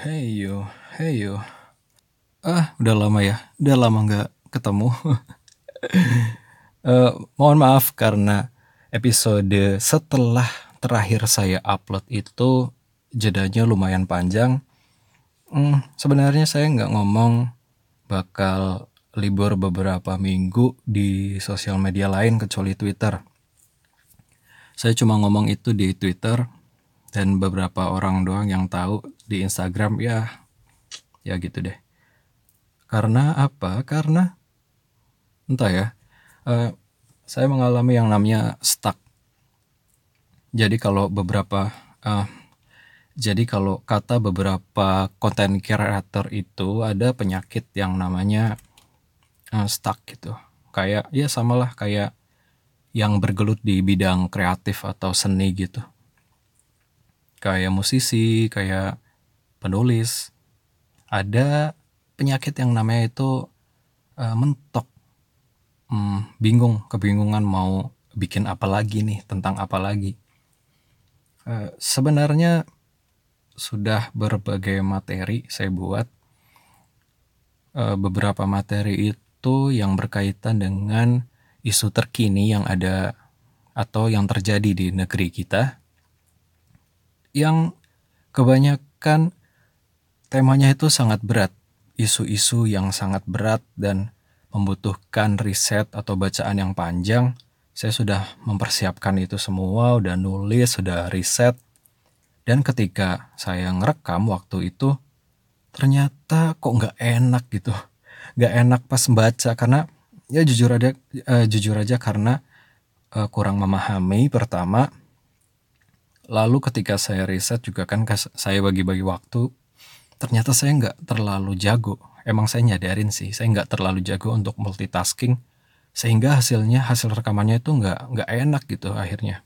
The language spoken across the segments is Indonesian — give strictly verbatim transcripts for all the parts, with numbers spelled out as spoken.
hey yo, hey yo. Ah, udah lama ya, udah lama nggak ketemu. uh, mohon maaf karena episode setelah terakhir saya upload itu jedanya lumayan panjang. Hmm, sebenarnya saya nggak ngomong bakal libur beberapa minggu di sosial media lain kecuali Twitter. Saya cuma ngomong itu di Twitter dan beberapa orang doang yang tahu. Di Instagram ya, ya gitu deh. Karena apa? Karena entah ya. Uh, saya mengalami yang namanya stuck. Jadi kalau beberapa, uh, jadi kalau kata beberapa content creator itu ada penyakit yang namanya uh, stuck gitu. Kayak ya samalah kayak yang bergelut di bidang kreatif atau seni gitu. Kayak musisi, kayak penulis, ada penyakit yang namanya itu uh, mentok. Hmm, bingung, kebingungan mau bikin apa lagi nih, tentang apa lagi. Uh, sebenarnya sudah berbagai materi saya buat. Uh, beberapa materi itu yang berkaitan dengan isu terkini yang ada atau yang terjadi di negeri kita. Yang kebanyakan temanya itu sangat berat. Isu-isu yang sangat berat dan membutuhkan riset atau bacaan yang panjang. Saya sudah mempersiapkan itu semua, udah nulis, sudah riset. Dan ketika saya ngerekam waktu itu, ternyata kok nggak enak gitu. Nggak enak pas membaca karena ya jujur aja, eh, jujur aja karena eh, kurang memahami pertama. Lalu ketika saya riset juga kan saya bagi-bagi waktu. Ternyata saya nggak terlalu jago. Emang saya nyadarin sih, saya nggak terlalu jago untuk multitasking, sehingga hasilnya hasil rekamannya itu nggak nggak enak gitu akhirnya.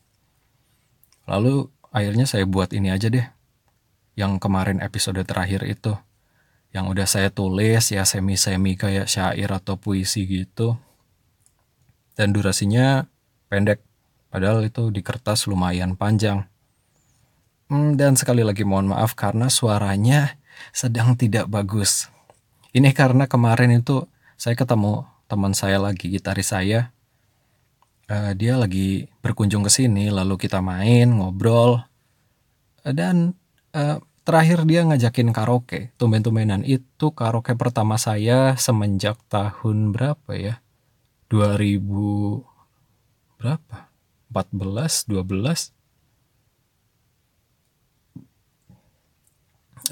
Lalu akhirnya saya buat ini aja deh, yang kemarin episode terakhir itu, yang udah saya tulis ya semi-semi kayak syair atau puisi gitu, dan durasinya pendek, padahal itu di kertas lumayan panjang. Hmm, dan sekali lagi mohon maaf karena suaranya sedang tidak bagus. Ini karena kemarin itu saya ketemu teman saya lagi, gitaris saya. Uh, dia lagi berkunjung ke sini, lalu kita main, ngobrol. Uh, dan uh, terakhir dia ngajakin karaoke. Tumben-tumbenan itu karaoke pertama saya semenjak tahun berapa ya? dua ribu berapa? empat belas, dua belas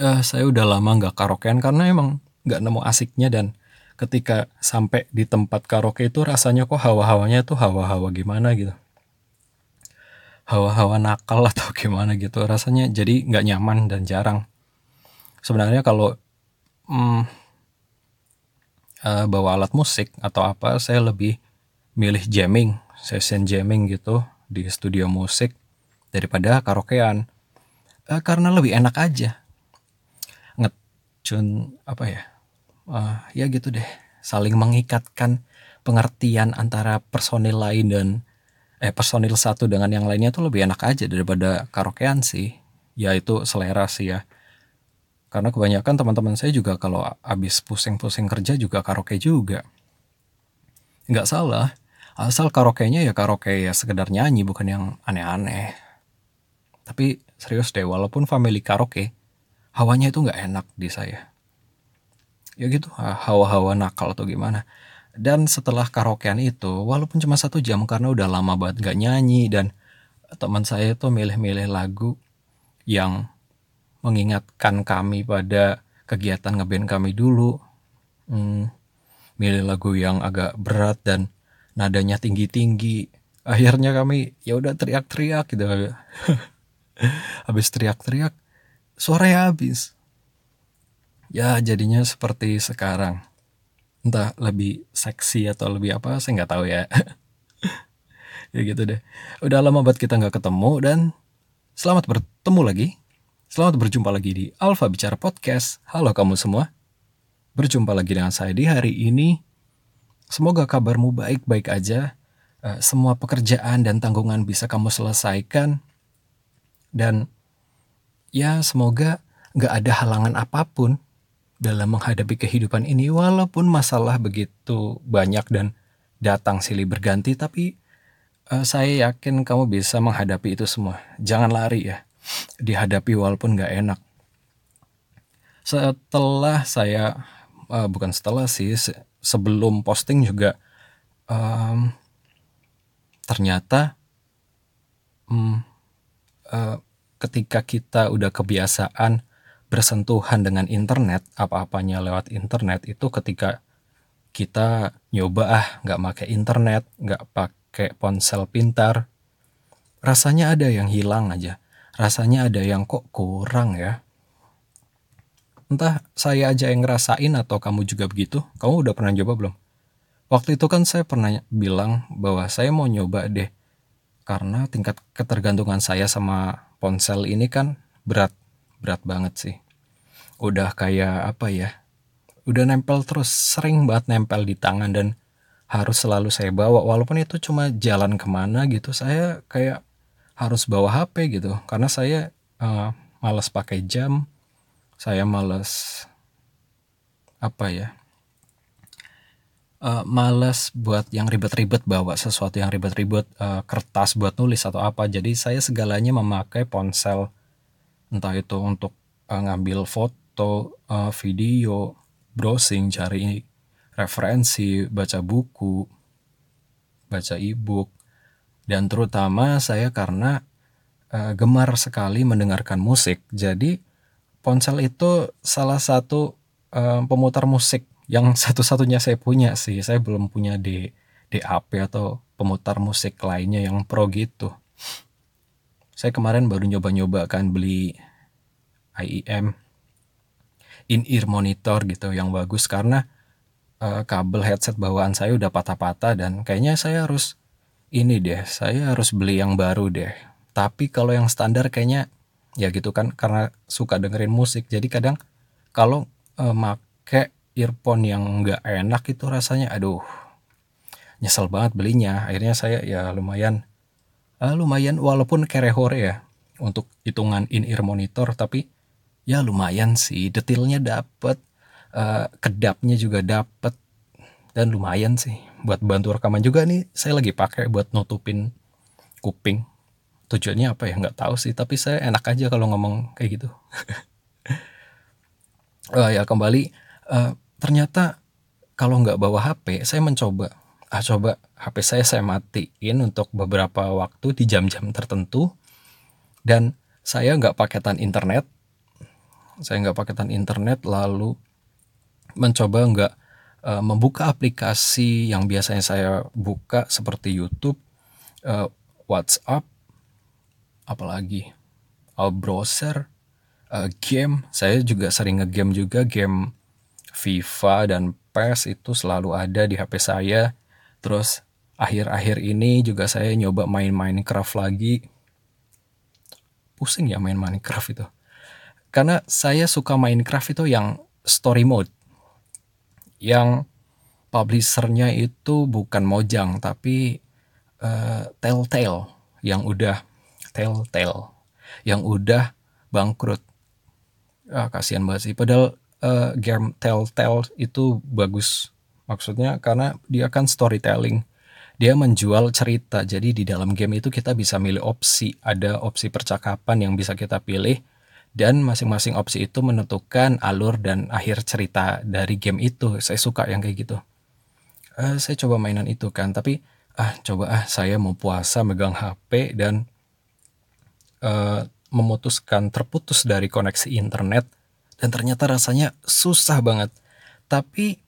Uh, saya udah lama gak karaokean karena emang gak nemu asiknya, dan ketika sampai di tempat karaoke itu rasanya kok hawa-hawanya tuh hawa-hawa gimana gitu. Hawa-hawa nakal atau gimana gitu rasanya, jadi gak nyaman dan jarang. Sebenarnya kalau hmm, uh, bawa alat musik atau apa, saya lebih milih jamming, session jamming gitu di studio musik daripada karaokean. Uh, karena lebih enak aja. Cun apa ya, uh, ya gitu deh, saling mengikatkan pengertian antara personil lain dan eh personil satu dengan yang lainnya tuh lebih enak aja daripada karaokean sih. Ya itu selera sih ya, karena kebanyakan teman-teman saya juga kalau abis pusing-pusing kerja juga karaoke juga. Nggak salah, asal karaoke-nya ya karaoke ya sekedar nyanyi, bukan yang aneh-aneh. Tapi serius deh, walaupun family karaoke, hawanya itu nggak enak di saya. Ya gitu, hawa-hawa nakal atau gimana. Dan setelah karaokean itu, walaupun cuma satu jam karena udah lama banget nggak nyanyi, dan teman saya itu milih-milih lagu yang mengingatkan kami pada kegiatan ngeband kami dulu. Hmm, milih lagu yang agak berat dan nadanya tinggi-tinggi. Akhirnya kami ya udah teriak-teriak gitu. Habis teriak-teriak, suaranya habis. Ya jadinya seperti sekarang. Entah lebih seksi atau lebih apa, saya gak tahu ya. Ya gitu deh. Udah lama banget kita gak ketemu, dan selamat bertemu lagi. Selamat berjumpa lagi di Alfa Bicara Podcast. Halo kamu semua. Berjumpa lagi dengan saya di hari ini. Semoga kabarmu baik-baik aja. Semua pekerjaan dan tanggungan bisa kamu selesaikan. Dan ya semoga nggak ada halangan apapun dalam menghadapi kehidupan ini, walaupun masalah begitu banyak dan datang silih berganti, tapi uh, saya yakin kamu bisa menghadapi itu semua. Jangan lari ya, dihadapi walaupun nggak enak. Setelah saya, uh, bukan setelah sih, se- sebelum posting juga, um, ternyata um, uh, ketika kita udah kebiasaan bersentuhan dengan internet, apa-apanya lewat internet, itu ketika kita nyoba ah nggak pakai internet, nggak pakai ponsel pintar, rasanya ada yang hilang aja, rasanya ada yang kok kurang ya. Entah saya aja yang ngerasain atau kamu juga begitu. Kamu udah pernah nyoba belum? Waktu itu kan saya pernah bilang bahwa saya mau nyoba deh, karena tingkat ketergantungan saya sama ponsel ini kan berat. Berat banget sih. Udah kayak apa ya, udah nempel terus, sering banget nempel di tangan dan harus selalu saya bawa. Walaupun itu cuma jalan kemana gitu, saya kayak harus bawa H P gitu. Karena saya uh, malas pakai jam, saya malas apa ya, uh, malas buat yang ribet-ribet, bawa sesuatu yang ribet-ribet, uh, kertas buat nulis atau apa. Jadi saya segalanya memakai ponsel, entah itu untuk uh, ngambil foto, uh, video, browsing, cari referensi, baca buku, baca e-book. Dan terutama saya karena uh, gemar sekali mendengarkan musik. Jadi ponsel itu salah satu uh, pemutar musik yang satu-satunya saya punya sih. Saya belum punya di D A P atau pemutar musik lainnya yang pro gitu. Saya kemarin baru nyoba-nyoba kan beli I E M in-ear monitor gitu yang bagus, karena uh, kabel headset bawaan saya udah patah-patah dan kayaknya saya harus ini deh, saya harus beli yang baru deh. Tapi kalau yang standar kayaknya ya gitu kan, karena suka dengerin musik. Jadi kadang kalau uh, make earphone yang nggak enak itu rasanya aduh, nyesel banget belinya. Akhirnya saya ya lumayan Uh, lumayan walaupun kerehore ya untuk hitungan in-ear monitor, tapi ya lumayan sih, detailnya dapet, uh, kedapnya juga dapet, dan lumayan sih buat bantu rekaman juga nih. Saya lagi pakai buat nutupin kuping, tujuannya apa ya nggak tahu sih, tapi saya enak aja kalau ngomong kayak gitu. uh, ya kembali uh, ternyata kalau nggak bawa H P, saya mencoba Ah, coba H P saya saya matiin untuk beberapa waktu di jam-jam tertentu, dan saya nggak paketan internet, saya nggak paketan internet, lalu mencoba nggak uh, membuka aplikasi yang biasanya saya buka seperti YouTube, uh, WhatsApp, apalagi uh, browser, uh, game. Saya juga sering nge-game juga, game FIFA dan P E S itu selalu ada di H P saya. Terus akhir-akhir ini juga saya nyoba main Minecraft lagi. Pusing ya main Minecraft itu. Karena saya suka Minecraft itu yang story mode. Yang publishernya itu bukan Mojang, tapi uh, Telltale. Yang udah Telltale. Yang udah bangkrut. Ah, kasihan banget sih. Padahal uh, game Telltale itu bagus. Maksudnya karena dia kan storytelling, dia menjual cerita. Jadi di dalam game itu kita bisa milih opsi, ada opsi percakapan yang bisa kita pilih, dan masing-masing opsi itu menentukan alur dan akhir cerita dari game itu. Saya suka yang kayak gitu. Uh, saya coba mainan itu kan, tapi ah coba ah saya mau puasa megang H P dan uh, memutuskan terputus dari koneksi internet, dan ternyata rasanya susah banget. Tapi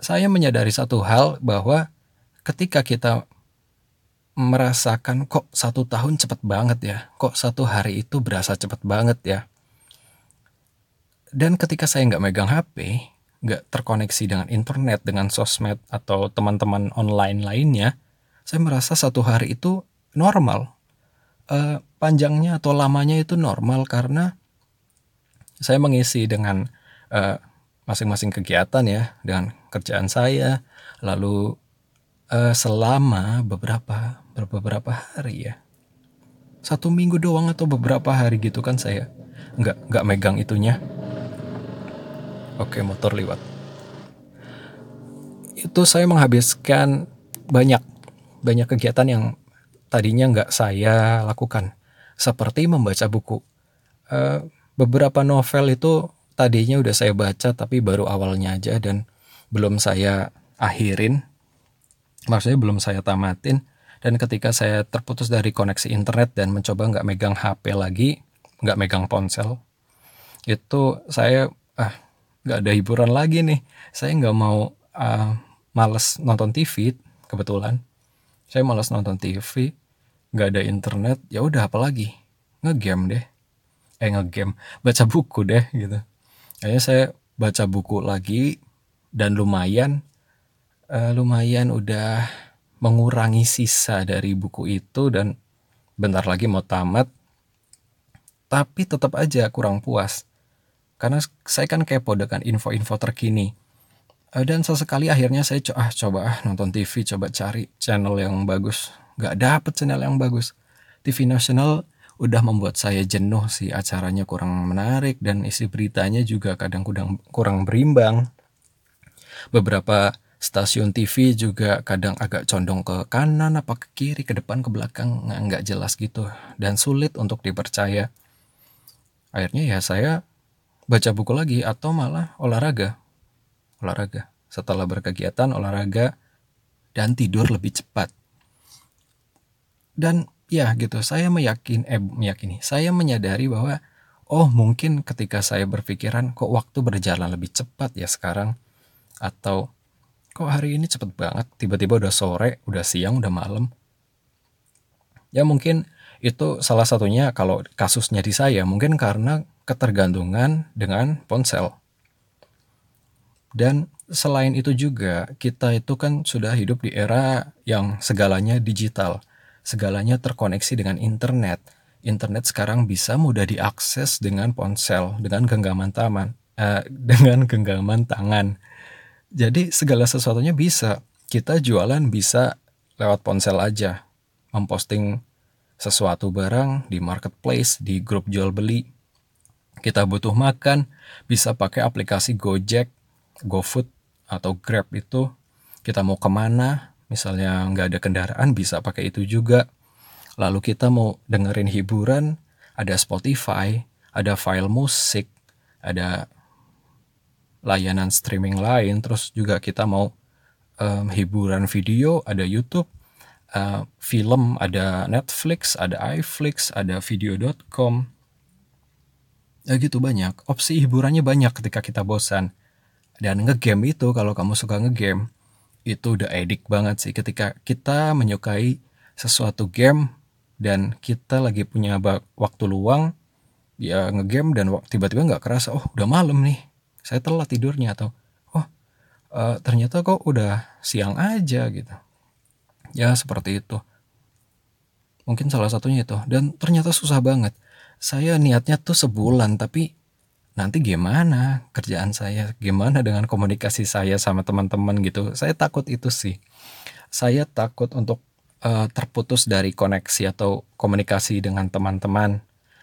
saya menyadari satu hal, bahwa ketika kita merasakan kok satu tahun cepet banget ya, kok satu hari itu berasa cepet banget ya. Dan ketika saya nggak megang H P, nggak terkoneksi dengan internet, dengan sosmed atau teman-teman online lainnya, saya merasa satu hari itu normal. E, panjangnya atau lamanya itu normal, karena saya mengisi dengan e, masing-masing kegiatan ya, dengan kerjaan saya, lalu uh, selama beberapa beberapa hari ya, satu minggu doang atau beberapa hari gitu kan saya nggak nggak megang itunya. Oke, motor lewat. Itu saya menghabiskan banyak banyak kegiatan yang tadinya nggak saya lakukan, seperti membaca buku. Uh, beberapa novel itu tadinya udah saya baca tapi baru awalnya aja dan belum saya akhirin, maksudnya belum saya tamatin. Dan ketika saya terputus dari koneksi internet dan mencoba nggak megang H P lagi, nggak megang ponsel, itu saya ah nggak ada hiburan lagi nih. Saya nggak mau uh, males nonton T V, kebetulan saya males nonton T V, nggak ada internet, ya udah apalagi ngegame deh, eh ngegame baca buku deh gitu. Akhirnya saya baca buku lagi dan lumayan, uh, lumayan udah mengurangi sisa dari buku itu dan bentar lagi mau tamat. Tapi tetap aja kurang puas, karena saya kan kepo dengan info-info terkini. Dan sesekali akhirnya saya co- ah, coba ah, nonton T V, coba cari channel yang bagus. Gak dapet channel yang bagus. T V nasional udah membuat saya jenuh sih, acaranya kurang menarik dan isi beritanya juga kadang kurang berimbang. Beberapa stasiun T V juga kadang agak condong ke kanan, apa ke kiri, ke depan, ke belakang, nggak jelas gitu. Dan sulit untuk dipercaya. Akhirnya ya saya baca buku lagi atau malah olahraga. Olahraga. Setelah berkegiatan, olahraga dan tidur lebih cepat. Dan ya gitu, saya meyakin, eh, meyakini, saya menyadari bahwa oh mungkin ketika saya berpikiran kok waktu berjalan lebih cepat ya sekarang. Atau kok hari ini cepet banget, tiba-tiba udah sore, udah siang, udah malam. Ya mungkin itu salah satunya kalau kasusnya di saya, mungkin karena ketergantungan dengan ponsel. Dan selain itu juga, kita itu kan sudah hidup di era yang segalanya digital. Segalanya terkoneksi dengan internet. Internet sekarang bisa mudah diakses dengan ponsel, dengan genggaman tangan, eh, dengan genggaman tangan. Jadi segala sesuatunya bisa, kita jualan bisa lewat ponsel aja, memposting sesuatu barang di marketplace, di grup jual beli. Kita butuh makan, bisa pakai aplikasi Gojek, GoFood, atau Grab itu. Kita mau kemana, misalnya nggak ada kendaraan, bisa pakai itu juga. Lalu kita mau dengerin hiburan, ada Spotify, ada file musik, ada layanan streaming lain, terus juga kita mau um, hiburan video, ada YouTube, uh, film, ada Netflix, ada iFlix, ada video dot com. Ya gitu banyak, opsi hiburannya banyak ketika kita bosan. Dan ngegame itu, kalau kamu suka ngegame, itu udah edik banget sih ketika kita menyukai sesuatu game dan kita lagi punya waktu luang, ya ngegame dan tiba-tiba nggak kerasa, oh udah malam nih. Saya telat tidurnya atau oh uh, ternyata kok udah siang aja gitu. Ya seperti itu. Mungkin salah satunya itu. Dan ternyata susah banget. Saya niatnya tuh sebulan, tapi nanti gimana kerjaan saya, gimana dengan komunikasi saya sama teman-teman gitu. Saya takut itu sih. Saya takut untuk uh, terputus dari koneksi atau komunikasi dengan teman-teman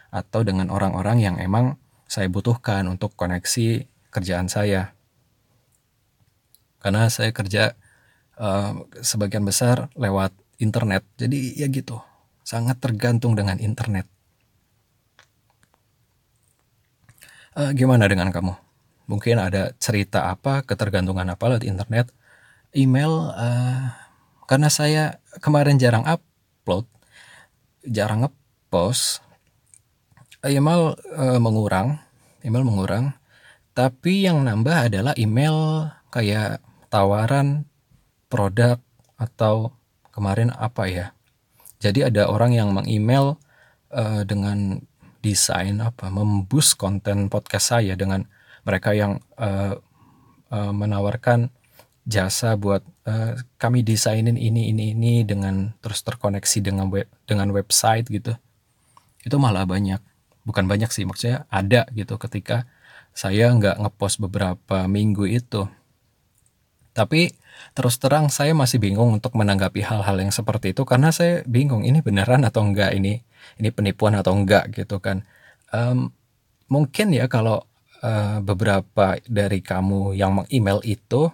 atau dengan orang-orang yang emang saya butuhkan untuk koneksi kerjaan saya, karena saya kerja uh, sebagian besar lewat internet, jadi ya gitu, sangat tergantung dengan internet. Uh, gimana dengan kamu? Mungkin ada cerita apa, ketergantungan apa lewat internet, email? Uh, karena saya kemarin jarang upload, jarang ngepost, email uh, mengurang, email mengurang. Tapi yang nambah adalah email kayak tawaran produk atau kemarin apa ya. Jadi ada orang yang meng-email uh, dengan desain apa, memboost konten podcast saya dengan mereka yang uh, uh, menawarkan jasa buat uh, kami desainin ini ini ini dengan terus terkoneksi dengan web, dengan website gitu. Itu malah banyak. Bukan banyak sih, maksudnya ada gitu ketika saya nggak ngepost beberapa minggu itu. Tapi terus terang saya masih bingung untuk menanggapi hal-hal yang seperti itu. Karena saya bingung ini beneran atau enggak, ini ini penipuan atau enggak gitu kan. Um, mungkin ya kalau uh, beberapa dari kamu yang meng-email itu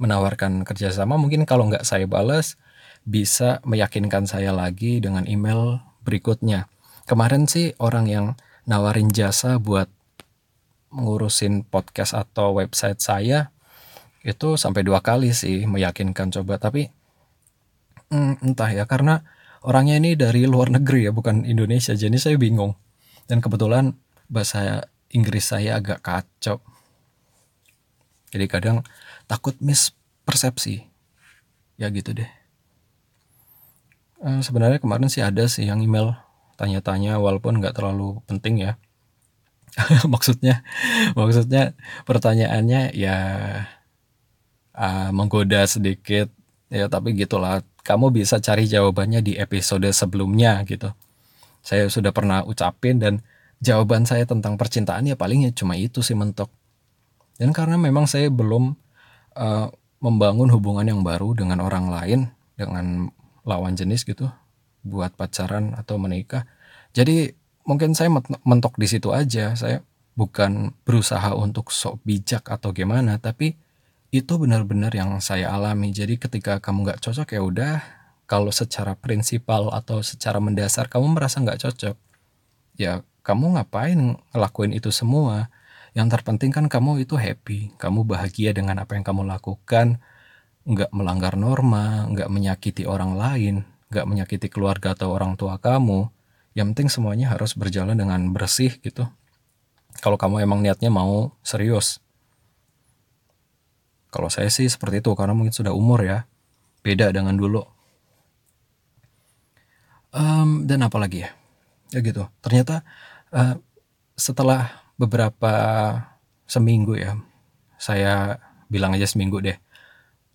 menawarkan kerjasama, mungkin kalau nggak saya balas bisa meyakinkan saya lagi dengan email berikutnya. Kemarin sih orang yang nawarin jasa buat ngurusin podcast atau website saya itu sampai dua kali sih meyakinkan coba, tapi hmm, entah ya, karena orangnya ini dari luar negeri ya, bukan Indonesia, jadi saya bingung. Dan kebetulan bahasa Inggris saya agak kacau, jadi kadang takut mispersepsi ya gitu deh. Sebenarnya kemarin sih ada sih yang email tanya-tanya, walaupun nggak terlalu penting ya. maksudnya maksudnya pertanyaannya ya uh, menggoda sedikit ya, tapi gitulah, kamu bisa cari jawabannya di episode sebelumnya gitu. Saya sudah pernah ucapin, dan jawaban saya tentang percintaan ya palingnya cuma itu sih mentok. Dan karena memang saya belum uh, membangun hubungan yang baru dengan orang lain, dengan lawan jenis gitu, buat pacaran atau menikah. Jadi mungkin saya mentok di situ aja. Saya bukan berusaha untuk sok bijak atau gimana, tapi itu benar-benar yang saya alami. Jadi ketika kamu nggak cocok ya udah. Kalau secara prinsipal atau secara mendasar kamu merasa nggak cocok, ya kamu ngapain ngelakuin itu semua? Yang terpenting kan kamu itu happy, kamu bahagia dengan apa yang kamu lakukan, nggak melanggar norma, nggak menyakiti orang lain, nggak menyakiti keluarga atau orang tua kamu. Yang penting semuanya harus berjalan dengan bersih gitu. Kalau kamu emang niatnya mau serius. Kalau saya sih seperti itu, karena mungkin sudah umur ya, beda dengan dulu. Um, dan apa lagi ya? Ya gitu. Ternyata uh, setelah beberapa seminggu ya, saya bilang aja seminggu deh.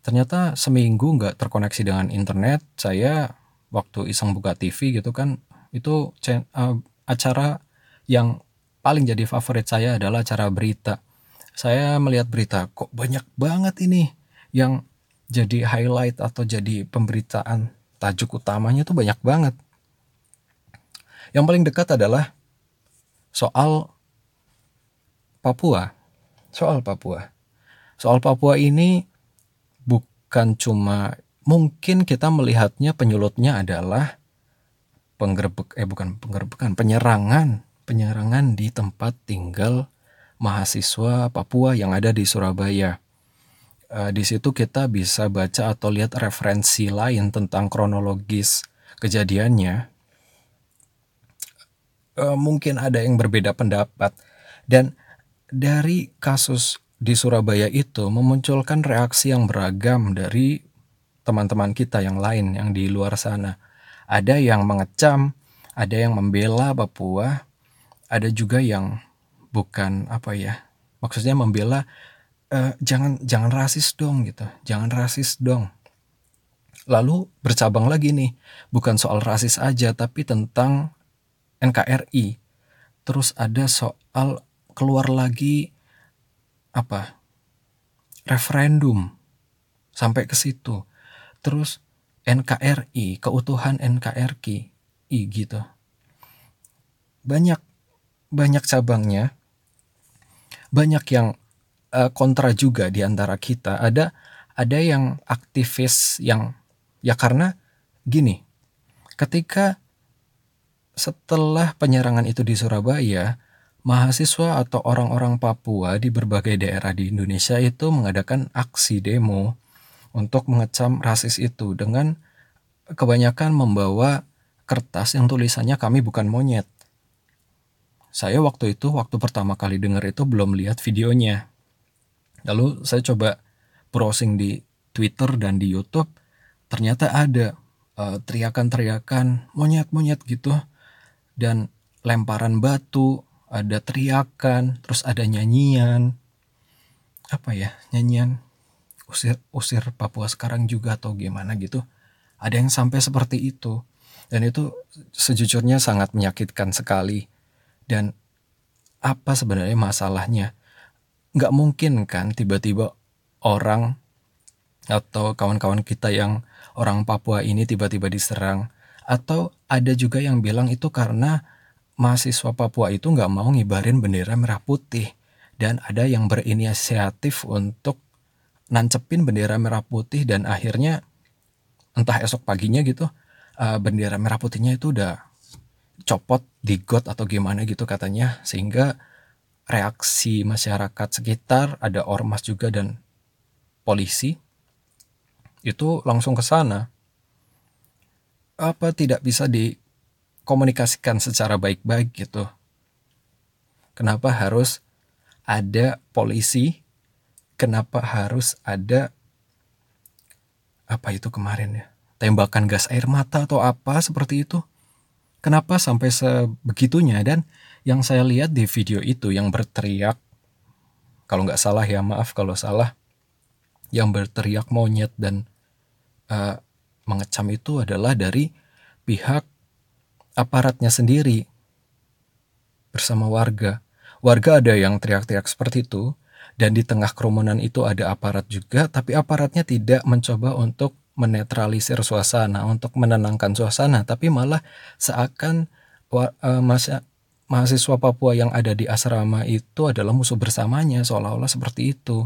Ternyata seminggu nggak terkoneksi dengan internet, saya waktu iseng buka T V gitu kan, itu uh, acara yang paling jadi favorit saya adalah acara berita. Saya melihat berita, kok banyak banget ini yang jadi highlight atau jadi pemberitaan, tajuk utamanya tuh banyak banget. Yang paling dekat adalah soal Papua, soal Papua, soal Papua ini. Bukan cuma, mungkin kita melihatnya penyulutnya adalah penggerbek, eh bukan penggerbekan, penyerangan, penyerangan di tempat tinggal mahasiswa Papua yang ada di Surabaya. E, di situ kita bisa baca atau lihat referensi lain tentang kronologis kejadiannya. E, mungkin ada yang berbeda pendapat, dan dari kasus di Surabaya itu memunculkan reaksi yang beragam dari teman-teman kita yang lain yang di luar sana. Ada yang mengecam, ada yang membela Papua, ada juga yang bukan apa ya, maksudnya membela e, jangan jangan rasis dong gitu, jangan rasis dong. Lalu bercabang lagi nih, bukan soal rasis aja tapi tentang N K R I. Terus ada soal keluar lagi apa referendum sampai ke situ, terus N K R I, keutuhan N K R I gitu, banyak banyak cabangnya, banyak yang uh, kontra juga di antara kita. Ada ada yang aktivis yang ya, karena gini, ketika setelah penyerangan itu di Surabaya, mahasiswa atau orang-orang Papua di berbagai daerah di Indonesia itu mengadakan aksi demo untuk mengecam rasis itu dengan kebanyakan membawa kertas yang tulisannya "Kami bukan monyet". Saya waktu itu, waktu pertama kali dengar itu belum lihat videonya. Lalu saya coba browsing di Twitter dan di YouTube, ternyata ada uh, teriakan-teriakan monyet-monyet gitu, dan lemparan batu. Ada teriakan, terus ada nyanyian, apa ya, nyanyian usir usir Papua sekarang juga atau gimana gitu. Ada yang sampai seperti itu, dan itu sejujurnya sangat menyakitkan sekali. Dan apa sebenarnya masalahnya? Nggak mungkin kan tiba-tiba orang atau kawan-kawan kita yang orang Papua ini tiba-tiba diserang. Atau ada juga yang bilang itu karena mahasiswa Papua itu nggak mau ngibarin bendera merah putih. Dan ada yang berinisiatif untuk nancepin bendera merah putih, dan akhirnya entah esok paginya gitu uh, bendera merah putihnya itu udah copot di got atau gimana gitu katanya, sehingga reaksi masyarakat sekitar, ada ormas juga dan polisi itu langsung ke sana. Apa tidak bisa dikomunikasikan secara baik-baik gitu? Kenapa harus ada polisi? Kenapa harus ada apa itu kemarin ya? Tembakan gas air mata atau apa seperti itu? Kenapa sampai sebegitunya? Dan yang saya lihat di video itu yang berteriak, kalau nggak salah ya maaf kalau salah, yang berteriak monyet dan uh, mengecam itu adalah dari pihak aparatnya sendiri bersama warga. Warga ada yang teriak-teriak seperti itu, dan di tengah kerumunan itu ada aparat juga, tapi aparatnya tidak mencoba untuk menetralisir suasana, untuk menenangkan suasana, tapi malah seakan wa, uh, masa, mahasiswa Papua yang ada di asrama itu adalah musuh bersamanya, seolah-olah seperti itu.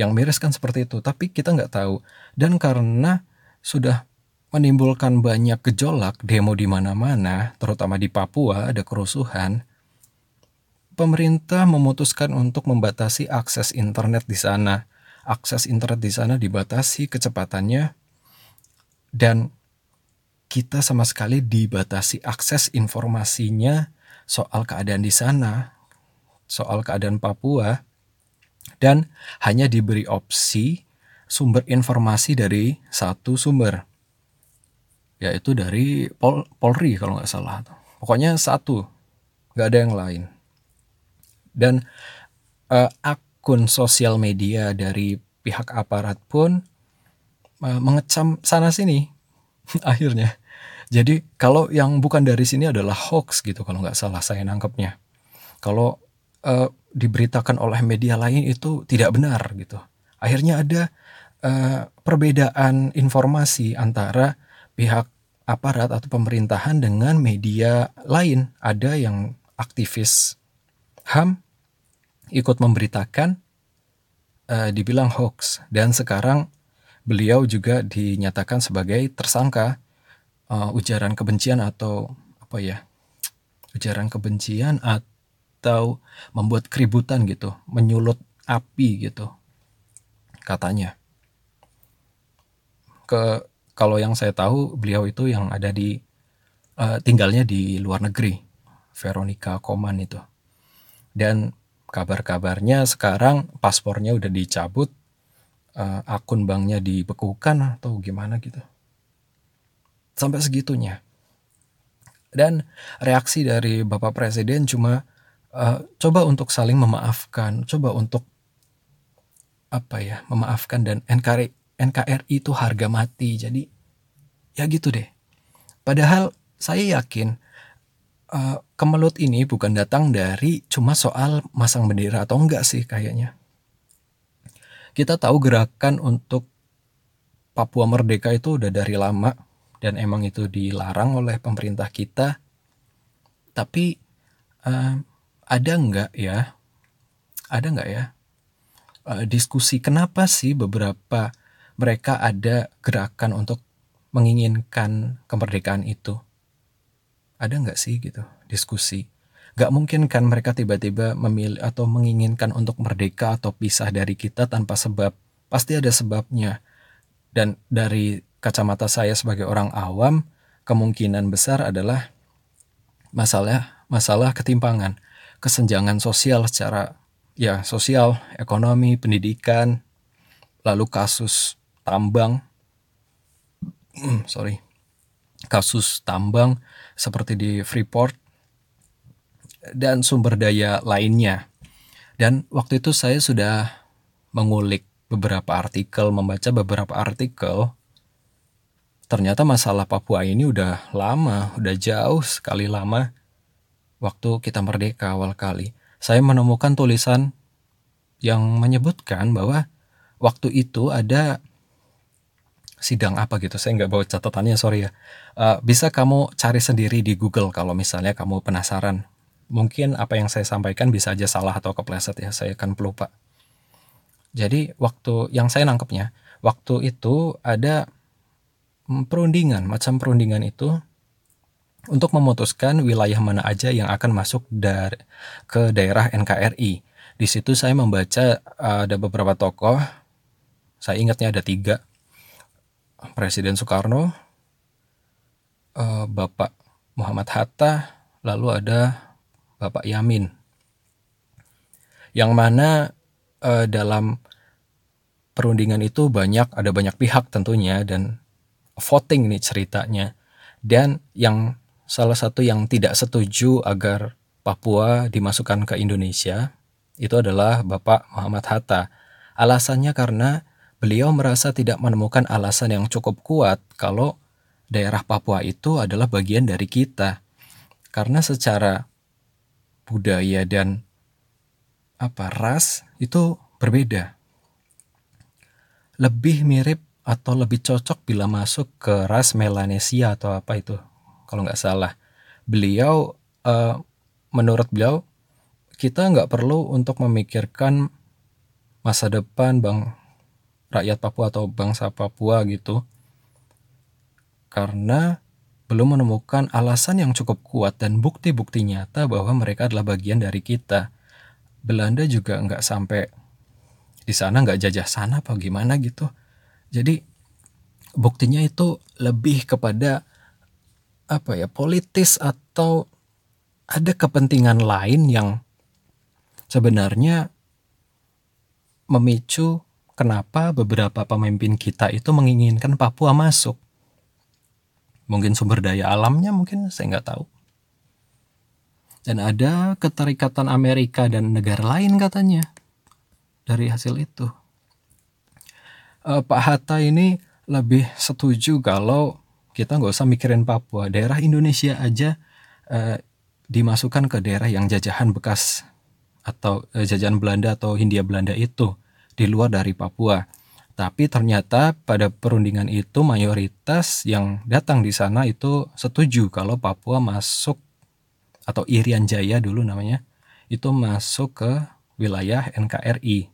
Yang miris kan seperti itu, tapi kita nggak tahu. Dan karena sudah menimbulkan banyak gejolak, demo di mana-mana, terutama di Papua ada kerusuhan, pemerintah memutuskan untuk membatasi akses internet di sana. Akses internet di sana dibatasi kecepatannya, dan kita sama sekali dibatasi akses informasinya soal keadaan di sana, soal keadaan Papua, dan hanya diberi opsi sumber informasi dari satu sumber, yaitu dari Pol- Polri kalau nggak salah. Pokoknya satu, nggak ada yang lain. Dan uh, akun sosial media dari pihak aparat pun uh, mengecam sana sini akhirnya. Jadi kalau yang bukan dari sini adalah hoax gitu kalau nggak salah saya nangkepnya. Kalau uh, diberitakan oleh media lain itu tidak benar gitu. Akhirnya ada uh, perbedaan informasi antara pihak aparat atau pemerintahan dengan media lain. Ada yang aktivis H A M ikut memberitakan uh, dibilang hoax, dan sekarang beliau juga dinyatakan sebagai tersangka uh, ujaran kebencian atau apa ya ujaran kebencian atau membuat keributan gitu, menyulut api gitu katanya. Ke kalau yang saya tahu beliau itu yang ada di uh, tinggalnya di luar negeri, Veronica Koman itu, dan kabar-kabarnya sekarang paspornya udah dicabut, uh, akun banknya dibekukan atau gimana gitu. Sampai segitunya. Dan reaksi dari Bapak Presiden cuma uh, coba untuk saling memaafkan, coba untuk apa ya, memaafkan, dan N K R I itu harga mati. Jadi ya gitu deh. Padahal saya yakin Uh, kemelut ini bukan datang dari cuma soal masang bendera atau enggak sih kayaknya. Kita tahu gerakan untuk Papua Merdeka itu udah dari lama, dan emang itu dilarang oleh pemerintah kita. Tapi uh, ada enggak ya? Ada enggak ya? Uh, diskusi kenapa sih beberapa mereka ada gerakan untuk menginginkan kemerdekaan itu? Ada nggak sih gitu diskusi? Nggak mungkin kan mereka tiba-tiba memilih atau menginginkan untuk merdeka atau pisah dari kita tanpa sebab. Pasti ada sebabnya. Dan dari kacamata saya sebagai orang awam, kemungkinan besar adalah masalah masalah ketimpangan, kesenjangan sosial secara ya sosial, ekonomi, pendidikan, lalu kasus tambang. Sorry. Kasus tambang seperti di Freeport dan sumber daya lainnya. Dan waktu itu saya sudah mengulik beberapa artikel, membaca beberapa artikel. Ternyata masalah Papua ini udah lama, udah jauh sekali lama waktu kita merdeka awal kali. Saya menemukan tulisan yang menyebutkan bahwa waktu itu ada sidang apa gitu, saya nggak bawa catatannya, sorry ya. Uh, bisa kamu cari sendiri di Google kalau misalnya kamu penasaran. Mungkin apa yang saya sampaikan bisa aja salah atau kepleset ya, saya kan pelupa. Jadi waktu yang saya nangkepnya, waktu itu ada perundingan, macam perundingan itu untuk memutuskan wilayah mana aja yang akan masuk dari ke daerah N K R I. Di situ saya membaca ada beberapa tokoh, saya ingatnya ada tiga, Presiden Soekarno, Bapak Muhammad Hatta, lalu ada Bapak Yamin, yang mana eh, dalam perundingan itu banyak ada banyak pihak tentunya, dan voting nih ceritanya. Dan yang salah satu yang tidak setuju agar Papua dimasukkan ke Indonesia itu adalah Bapak Muhammad Hatta. Alasannya karena beliau merasa tidak menemukan alasan yang cukup kuat kalau daerah Papua itu adalah bagian dari kita, karena secara budaya dan apa ras itu berbeda. Lebih mirip atau lebih cocok bila masuk ke ras Melanesia atau apa itu, kalau nggak salah. Beliau, uh, menurut beliau, kita nggak perlu untuk memikirkan masa depan bang rakyat Papua atau bangsa Papua gitu, karena belum menemukan alasan yang cukup kuat dan bukti-bukti nyata bahwa mereka adalah bagian dari kita. Belanda juga nggak sampai di sana, nggak jajah sana apa gimana gitu. Jadi buktinya itu lebih kepada apa ya, politis atau ada kepentingan lain yang sebenarnya memicu kenapa beberapa pemimpin kita itu menginginkan Papua masuk. Mungkin sumber daya alamnya, mungkin saya nggak tahu. Dan ada keterikatan Amerika dan negara lain katanya dari hasil itu. E, Pak Hatta ini lebih setuju kalau kita nggak usah mikirin Papua, daerah Indonesia aja e, dimasukkan ke daerah yang jajahan bekas atau e, jajahan Belanda atau Hindia Belanda itu, di luar dari Papua. Tapi ternyata pada perundingan itu mayoritas yang datang di sana itu setuju kalau Papua masuk, atau Irian Jaya dulu namanya, itu masuk ke wilayah N K R I.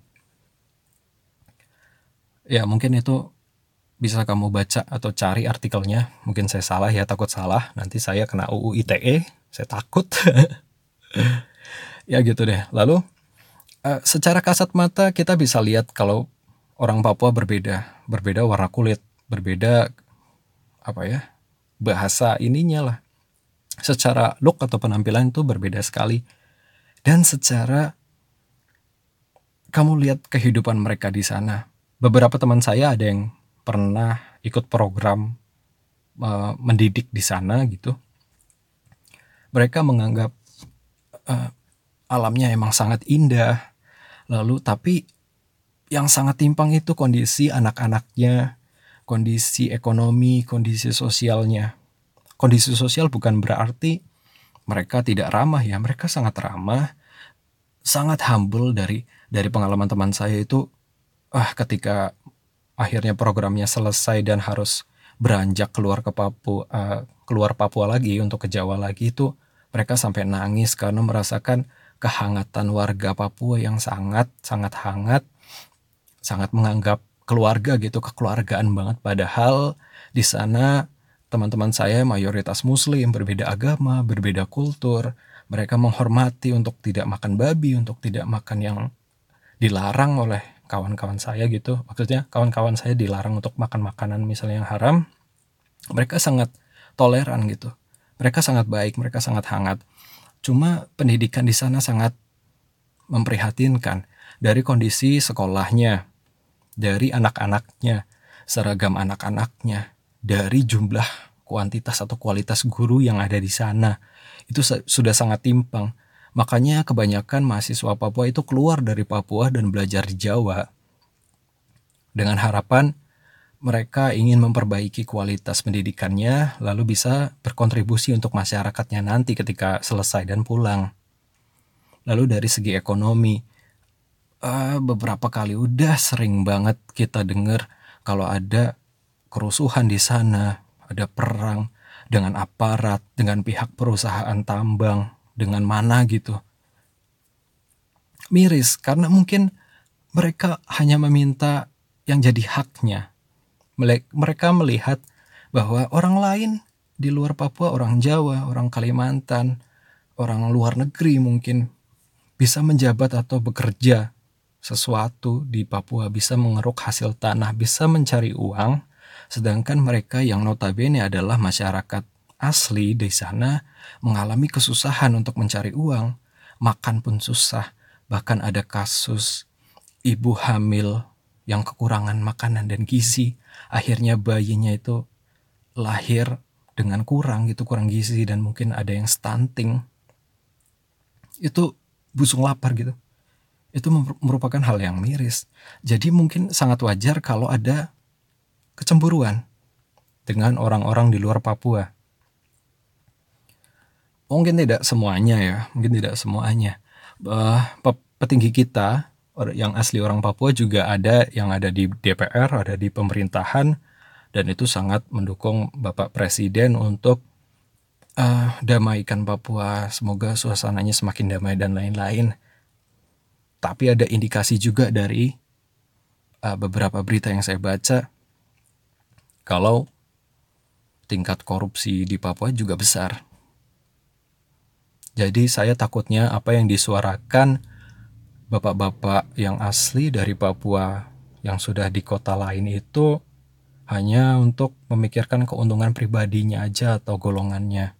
Ya mungkin itu bisa kamu baca atau cari artikelnya. Mungkin saya salah ya, takut salah. Nanti saya kena U U I T E, saya takut. Ya gitu deh. Lalu secara kasat mata kita bisa lihat kalau orang Papua berbeda, berbeda warna kulit, berbeda apa ya, bahasa ininya lah. Secara look atau penampilan itu berbeda sekali. Dan secara kamu lihat kehidupan mereka di sana. Beberapa teman saya ada yang pernah ikut program e, mendidik di sana gitu. Mereka menganggap e, alamnya emang sangat indah. Lalu tapi yang sangat timpang itu kondisi anak-anaknya, kondisi ekonomi, kondisi sosialnya. Kondisi sosial bukan berarti mereka tidak ramah ya, mereka sangat ramah, sangat humble. Dari dari pengalaman teman saya itu, ah ketika akhirnya programnya selesai dan harus beranjak keluar ke Papua, uh, keluar Papua lagi untuk ke Jawa lagi itu, mereka sampai nangis karena merasakan kehangatan warga Papua yang sangat sangat hangat. Sangat menganggap keluarga gitu, kekeluargaan banget. Padahal di sana teman-teman saya mayoritas muslim, berbeda agama, berbeda kultur. Mereka menghormati untuk tidak makan babi, untuk tidak makan yang dilarang oleh kawan-kawan saya gitu. Maksudnya kawan-kawan saya dilarang untuk makan makanan misalnya yang haram. Mereka sangat toleran gitu. Mereka sangat baik, mereka sangat hangat. Cuma pendidikan di sana sangat memprihatinkan. Dari kondisi sekolahnya, dari anak-anaknya, seragam anak-anaknya, dari jumlah kuantitas atau kualitas guru yang ada di sana, itu sudah sangat timpang. Makanya kebanyakan mahasiswa Papua itu keluar dari Papua dan belajar di Jawa dengan harapan mereka ingin memperbaiki kualitas pendidikannya, lalu bisa berkontribusi untuk masyarakatnya nanti ketika selesai dan pulang. Lalu dari segi ekonomi, Uh, beberapa kali udah sering banget kita dengar kalau ada kerusuhan di sana, ada perang dengan aparat, dengan pihak perusahaan tambang, dengan mana gitu. Miris, karena mungkin mereka hanya meminta yang jadi haknya. Mereka melihat bahwa orang lain di luar Papua, orang Jawa, orang Kalimantan, orang luar negeri mungkin bisa menjabat atau bekerja sesuatu di Papua, bisa mengeruk hasil tanah, bisa mencari uang, sedangkan mereka yang notabene adalah masyarakat asli di sana mengalami kesusahan untuk mencari uang, makan pun susah, bahkan ada kasus ibu hamil yang kekurangan makanan dan gizi, akhirnya bayinya itu lahir dengan kurang gitu, kurang gizi, dan mungkin ada yang stunting, itu busung lapar gitu. Itu merupakan hal yang miris. Jadi mungkin sangat wajar kalau ada kecemburuan dengan orang-orang di luar Papua. Mungkin tidak semuanya ya, mungkin tidak semuanya. Uh, petinggi kita yang asli orang Papua juga ada yang ada di D P R, ada di pemerintahan, dan itu sangat mendukung Bapak Presiden untuk uh, damaikan Papua, semoga suasananya semakin damai dan lain-lain. Tapi ada indikasi juga dari uh, beberapa berita yang saya baca kalau tingkat korupsi di Papua juga besar. Jadi saya takutnya apa yang disuarakan bapak-bapak yang asli dari Papua yang sudah di kota lain itu hanya untuk memikirkan keuntungan pribadinya aja atau golongannya,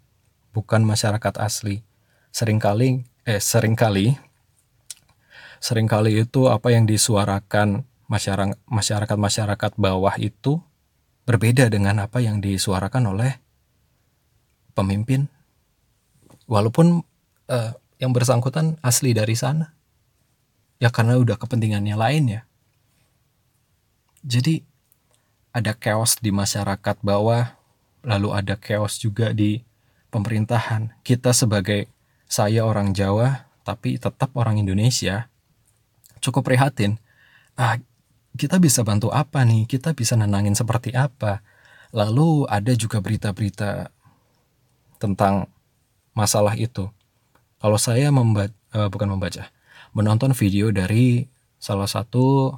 bukan masyarakat asli. Seringkali eh seringkali seringkali itu apa yang disuarakan masyarakat-masyarakat bawah itu berbeda dengan apa yang disuarakan oleh pemimpin, walaupun eh, yang bersangkutan asli dari sana. Ya karena udah kepentingannya lain ya. Jadi ada chaos di masyarakat bawah, lalu ada chaos juga di pemerintahan. Kita sebagai saya orang Jawa, tapi tetap orang Indonesia, cukup prihatin. Ah, kita bisa bantu apa nih? Kita bisa nenangin seperti apa? Lalu ada juga berita-berita tentang masalah itu. Kalau saya membaca, eh, bukan membaca. menonton video dari salah satu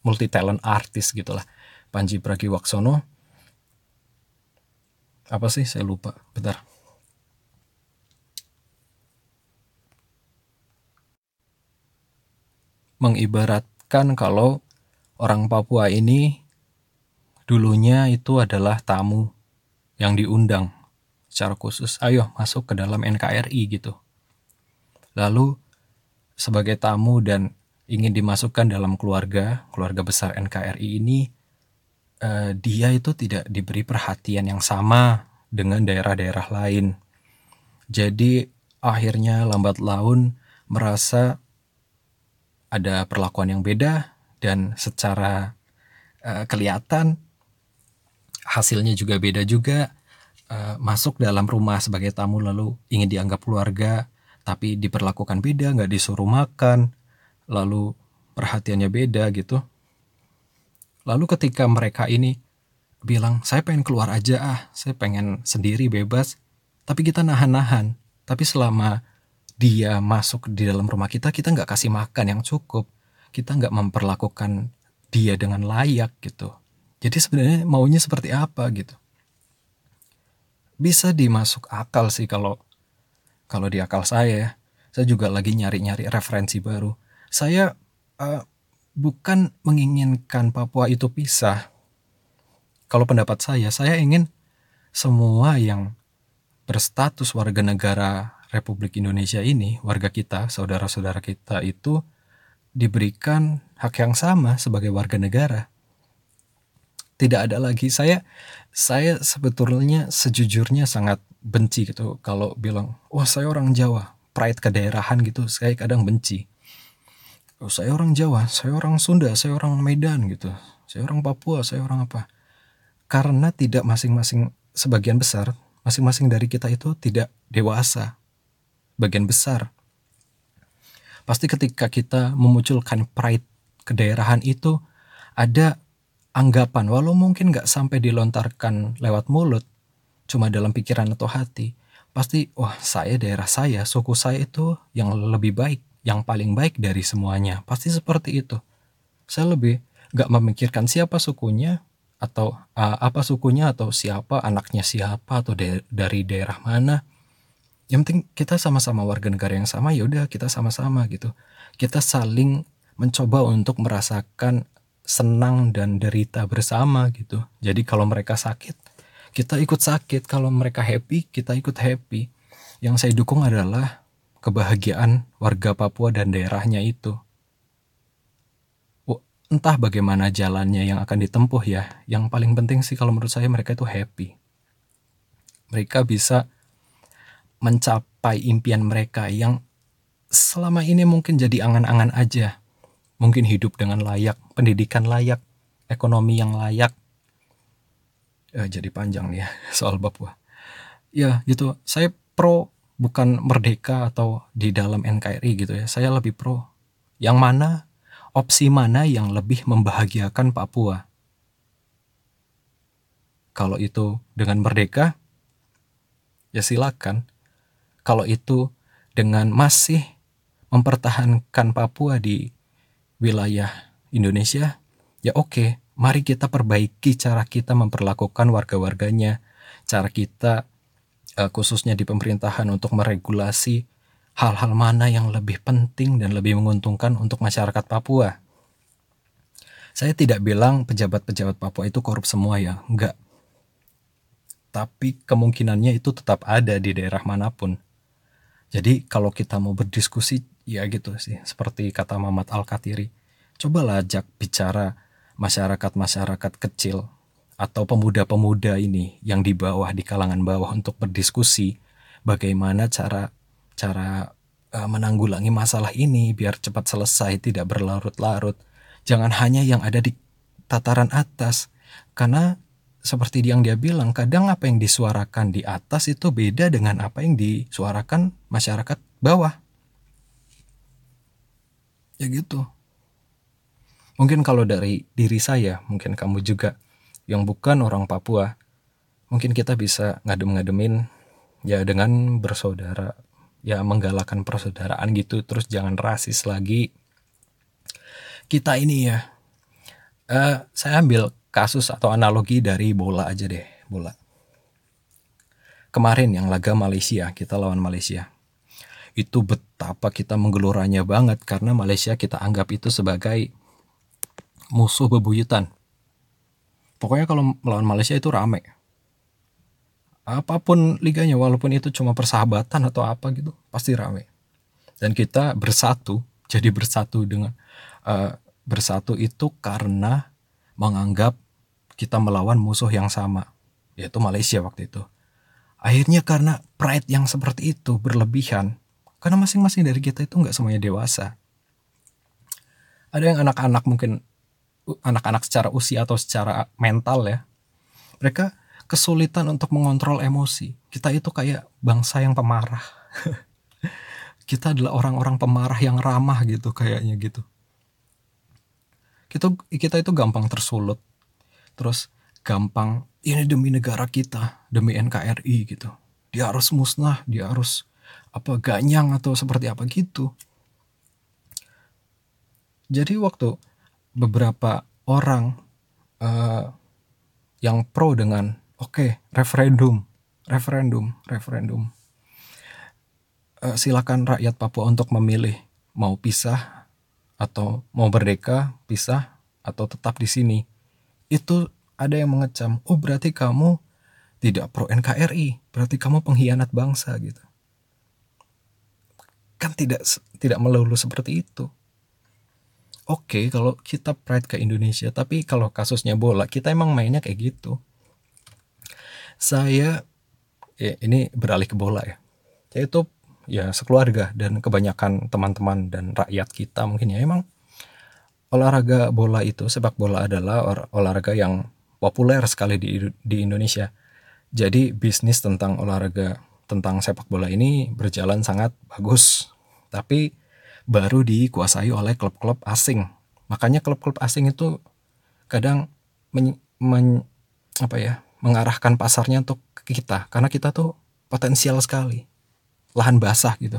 multi talent artis gitulah, Pandji Pragiwaksono. Apa sih saya lupa, bentar. Mengibaratkan kalau orang Papua ini dulunya itu adalah tamu yang diundang secara khusus, ayo masuk ke dalam N K R I gitu. Lalu sebagai tamu dan ingin dimasukkan dalam keluarga, keluarga besar N K R I ini, eh, dia itu tidak diberi perhatian yang sama dengan daerah-daerah lain. Jadi akhirnya lambat laun merasa ada perlakuan yang beda, dan secara eh, kelihatan hasilnya juga beda juga. Eh, masuk dalam rumah sebagai tamu lalu ingin dianggap keluarga, tapi diperlakukan beda, nggak disuruh makan, lalu perhatiannya beda gitu. Lalu ketika mereka ini bilang, saya pengen keluar aja ah, saya pengen sendiri bebas, tapi kita nahan-nahan. Tapi selama dia masuk di dalam rumah kita, kita nggak kasih makan yang cukup, kita nggak memperlakukan dia dengan layak gitu. Jadi sebenarnya maunya seperti apa gitu. Bisa dimasuk akal sih kalau Kalau di akal saya ya, saya juga lagi nyari-nyari referensi baru. Saya uh, bukan menginginkan Papua itu pisah. Kalau pendapat saya, saya ingin semua yang berstatus warga negara Republik Indonesia ini, warga kita, saudara-saudara kita itu diberikan hak yang sama sebagai warga negara. Tidak ada lagi. Saya saya sebetulnya sejujurnya sangat benci gitu kalau bilang, wah saya orang Jawa, pride kedaerahan gitu, saya kadang benci. Oh, saya orang Jawa, saya orang Sunda, saya orang Medan gitu, saya orang Papua, saya orang apa. Karena tidak masing-masing, sebagian besar, masing-masing dari kita itu tidak dewasa, bagian besar. Pasti ketika kita memunculkan pride kedaerahan itu, ada anggapan, walau mungkin gak sampai dilontarkan lewat mulut, cuma dalam pikiran atau hati, pasti wah saya, daerah saya, suku saya itu yang lebih baik, yang paling baik dari semuanya, pasti seperti itu. Saya lebih gak memikirkan siapa sukunya, atau uh, apa sukunya, atau siapa, anaknya siapa, atau de- dari daerah mana. Yang penting kita sama-sama warga negara yang sama, yaudah kita sama-sama gitu. Kita saling mencoba untuk merasakan senang dan derita bersama gitu. Jadi kalau mereka sakit, kita ikut sakit. Kalau mereka happy, kita ikut happy. Yang saya dukung adalah kebahagiaan warga Papua dan daerahnya itu. Entah bagaimana jalannya yang akan ditempuh ya. Yang paling penting sih kalau menurut saya mereka itu happy. Mereka bisa mencapai impian mereka yang selama ini mungkin jadi angan-angan aja. Mungkin hidup dengan layak, pendidikan layak, ekonomi yang layak. Eh, jadi panjang nih ya soal Papua. Ya gitu, saya pro bukan merdeka atau di dalam N K R I gitu ya. Saya lebih pro yang mana, opsi mana yang lebih membahagiakan Papua. Kalau itu dengan merdeka, ya silakan. Kalau itu dengan masih mempertahankan Papua di wilayah Indonesia, ya oke, mari kita perbaiki cara kita memperlakukan warga-warganya, cara kita khususnya di pemerintahan untuk meregulasi hal-hal mana yang lebih penting dan lebih menguntungkan untuk masyarakat Papua. Saya tidak bilang pejabat-pejabat Papua itu korup semua ya, enggak. Tapi kemungkinannya itu tetap ada di daerah manapun. Jadi kalau kita mau berdiskusi, ya gitu sih, seperti kata Muhammad Al-Katiri, cobalah ajak bicara masyarakat-masyarakat kecil atau pemuda-pemuda ini yang di bawah, di kalangan bawah untuk berdiskusi bagaimana cara cara uh, menanggulangi masalah ini biar cepat selesai, tidak berlarut-larut. Jangan hanya yang ada di tataran atas, karena seperti yang dia bilang, kadang apa yang disuarakan di atas itu beda dengan apa yang disuarakan masyarakat bawah. Ya gitu. Mungkin kalau dari diri saya, mungkin kamu juga yang bukan orang Papua, mungkin kita bisa ngadem-ngademin ya dengan bersaudara. Ya menggalakkan persaudaraan gitu. Terus jangan rasis lagi. Kita ini ya. Uh, saya ambil kasus atau analogi dari bola aja deh. Bola. Kemarin yang laga Malaysia. Kita lawan Malaysia. Itu betapa kita menggeloranya banget. Karena Malaysia kita anggap itu sebagai musuh bebuyutan. Pokoknya kalau melawan Malaysia itu rame. Apapun liganya, walaupun itu cuma persahabatan atau apa gitu, pasti rame. Dan kita bersatu, jadi bersatu dengan uh, bersatu itu karena menganggap kita melawan musuh yang sama, yaitu Malaysia waktu itu. Akhirnya karena pride yang seperti itu berlebihan, karena masing-masing dari kita itu nggak semuanya dewasa. Ada yang anak-anak, mungkin anak-anak secara usia atau secara mental ya, mereka kesulitan untuk mengontrol emosi. Kita itu kayak bangsa yang pemarah. Kita adalah orang-orang pemarah yang ramah gitu kayaknya gitu. Kita kita itu gampang tersulut. Terus gampang ini demi negara kita, demi N K R I gitu. Dia harus musnah, dia harus apa ganyang atau seperti apa gitu. Jadi waktu beberapa orang uh, yang pro dengan Oke, referendum, referendum, referendum. E, silakan rakyat Papua untuk memilih mau pisah atau mau merdeka, pisah atau tetap di sini. Itu ada yang mengecam, oh berarti kamu tidak pro N K R I, berarti kamu pengkhianat bangsa gitu. Kan tidak tidak melulu seperti itu. Oke, kalau kita pride ke Indonesia, tapi kalau kasusnya bola, kita emang mainnya kayak gitu. Saya ya ini beralih ke bola ya. Saya itu ya sekeluarga dan kebanyakan teman-teman dan rakyat kita mungkin ya emang olahraga bola itu, sepak bola adalah or- olahraga yang populer sekali di di Indonesia. Jadi bisnis tentang olahraga, tentang sepak bola ini berjalan sangat bagus. Tapi baru dikuasai oleh klub-klub asing. Makanya klub-klub asing itu kadang men, men, apa ya, mengarahkan pasarnya untuk ke kita, karena kita tuh potensial sekali, lahan basah gitu.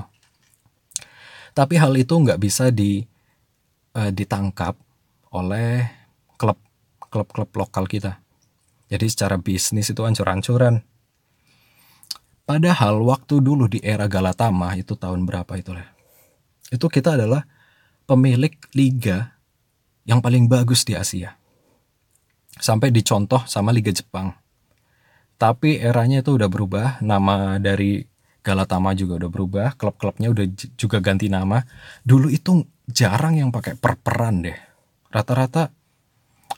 Tapi hal itu nggak bisa di, uh, ditangkap oleh klub, klub-klub lokal kita. Jadi secara bisnis itu ancur-ancuran. Padahal waktu dulu di era Galatama itu tahun berapa itu lah, itu kita adalah pemilik liga yang paling bagus di Asia. Sampai dicontoh sama Liga Jepang. Tapi eranya itu udah berubah, nama dari Galatama juga udah berubah, klub-klubnya udah juga ganti nama. Dulu itu jarang yang pakai per-peran deh. Rata-rata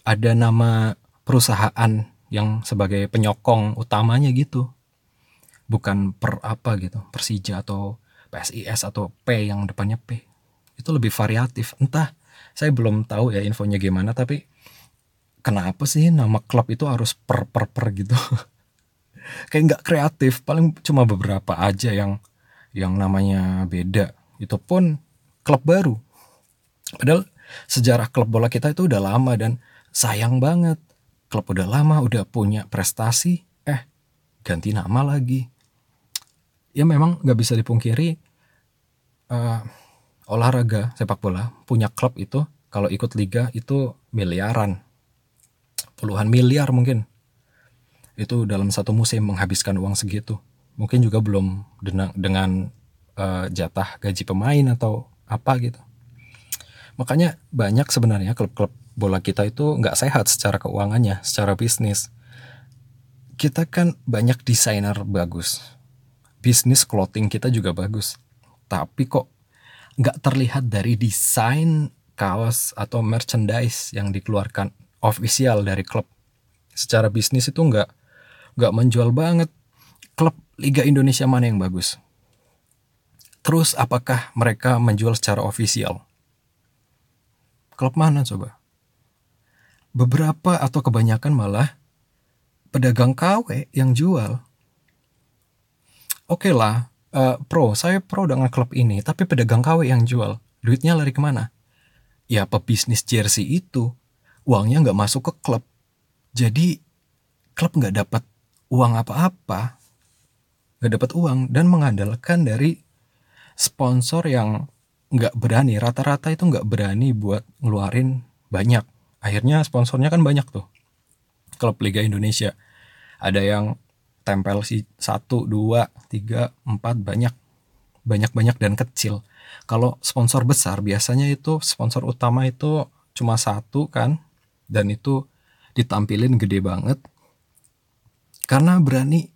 ada nama perusahaan yang sebagai penyokong utamanya gitu. Bukan per apa gitu, Persija atau P S I S atau P yang depannya P. Itu lebih variatif. Entah, saya belum tahu ya infonya gimana, tapi kenapa sih nama klub itu harus per-per-per gitu? Kayak nggak kreatif, paling cuma beberapa aja yang yang namanya beda, itu pun klub baru. Padahal sejarah klub bola kita itu udah lama, dan sayang banget klub udah lama, udah punya prestasi, eh ganti nama lagi. Ya memang nggak bisa dipungkiri, uh, olahraga sepak bola punya klub itu kalau ikut liga itu miliaran, puluhan miliar mungkin. Itu dalam satu musim menghabiskan uang segitu. Mungkin juga belum dengan, dengan uh, jatah gaji pemain atau apa gitu. Makanya banyak sebenarnya klub-klub bola kita itu nggak sehat secara keuangannya, secara bisnis. Kita kan banyak desainer bagus. Bisnis clothing kita juga bagus. Tapi kok nggak terlihat dari desain kaos atau merchandise yang dikeluarkan official dari klub. Secara bisnis itu nggak Gak menjual banget. Klub Liga Indonesia mana yang bagus? Terus apakah mereka menjual secara ofisial? Klub mana coba? Beberapa atau kebanyakan malah pedagang K W yang jual. Oke lah, uh, pro, saya pro dengan klub ini, tapi pedagang K W yang jual, duitnya lari kemana? Ya pebisnis jersey itu, uangnya nggak masuk ke klub. Jadi klub nggak dapat uang apa-apa, nggak dapat uang, dan mengandalkan dari sponsor yang nggak berani, rata-rata itu nggak berani buat ngeluarin banyak. Akhirnya sponsornya kan banyak tuh, klub Liga Indonesia. Ada yang tempel si satu, dua, tiga, empat, banyak, banyak-banyak dan kecil. Kalau sponsor besar biasanya itu sponsor utama itu cuma satu kan, dan itu ditampilin gede banget. Karena berani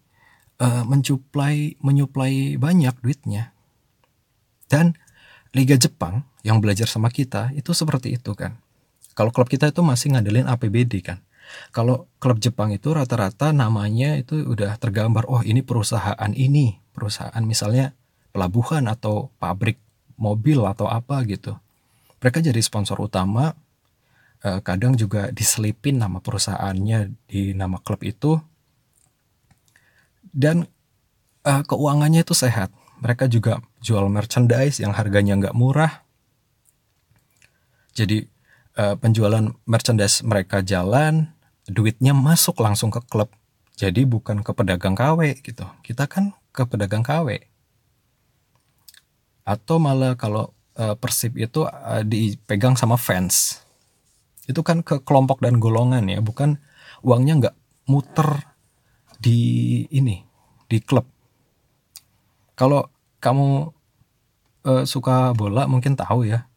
uh, mencuplai, menyuplai banyak duitnya. Dan Liga Jepang yang belajar sama kita itu seperti itu kan. Kalau klub kita itu masih ngandelin A P B D kan. Kalau klub Jepang itu rata-rata namanya itu udah tergambar. Oh ini perusahaan ini. Perusahaan misalnya pelabuhan atau pabrik mobil atau apa gitu. Mereka jadi sponsor utama. Uh, kadang juga diselipin nama perusahaannya di nama klub itu. Dan uh, keuangannya itu sehat. Mereka juga jual merchandise yang harganya nggak murah. Jadi uh, penjualan merchandise mereka jalan, duitnya masuk langsung ke klub. Jadi bukan ke pedagang K W gitu. Kita kan ke pedagang K W. Atau malah kalau uh, Persib itu uh, dipegang sama fans. Itu kan ke kelompok dan golongan ya, bukan uangnya nggak muter di ini, di klub. Kalau kamu uh, suka bola mungkin tahu ya,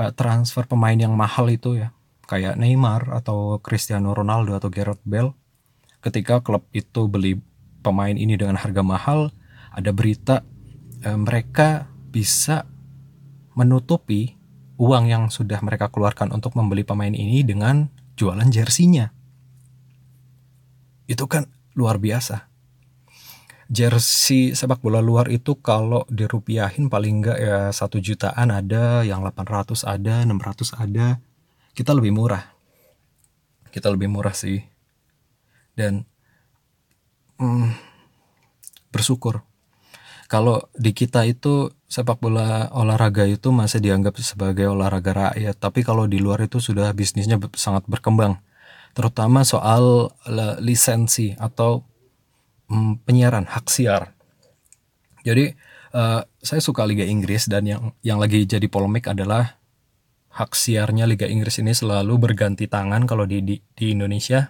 uh, transfer pemain yang mahal itu ya, kayak Neymar atau Cristiano Ronaldo atau Gareth Bale. Ketika klub itu beli pemain ini dengan harga mahal, ada berita uh, mereka bisa menutupi uang yang sudah mereka keluarkan untuk membeli pemain ini dengan jualan jersinya. Itu kan luar biasa. Jersey sepak bola luar itu kalau dirupiahin paling enggak ya satu jutaan ada, yang delapan ratus ada, enam ratus ada. Kita lebih murah. Kita lebih murah sih. Dan hmm, bersyukur kalau di kita itu sepak bola olahraga itu masih dianggap sebagai olahraga rakyat. Tapi kalau di luar itu sudah bisnisnya sangat berkembang. terutama soal lisensi atau mm, penyiaran, hak siar. Jadi uh, saya suka Liga Inggris, dan yang yang lagi jadi polemik adalah hak siarnya Liga Inggris ini selalu berganti tangan. Kalau di, di di Indonesia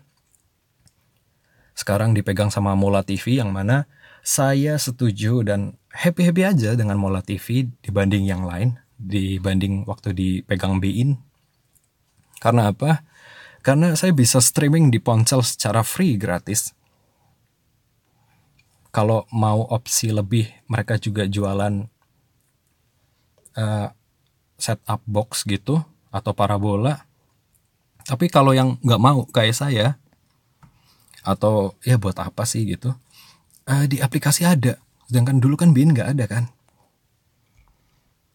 sekarang dipegang sama Mola T V, yang mana saya setuju dan happy-happy aja dengan Mola T V dibanding yang lain, dibanding waktu dipegang BeIN. Karena apa? Karena saya bisa streaming di ponsel secara free, gratis. Kalau mau opsi lebih, mereka juga jualan uh, set-up box gitu atau parabola. Tapi kalau yang nggak mau kayak saya, atau ya buat apa sih gitu, uh, di aplikasi ada. Sedangkan dulu kan BeIN nggak ada kan.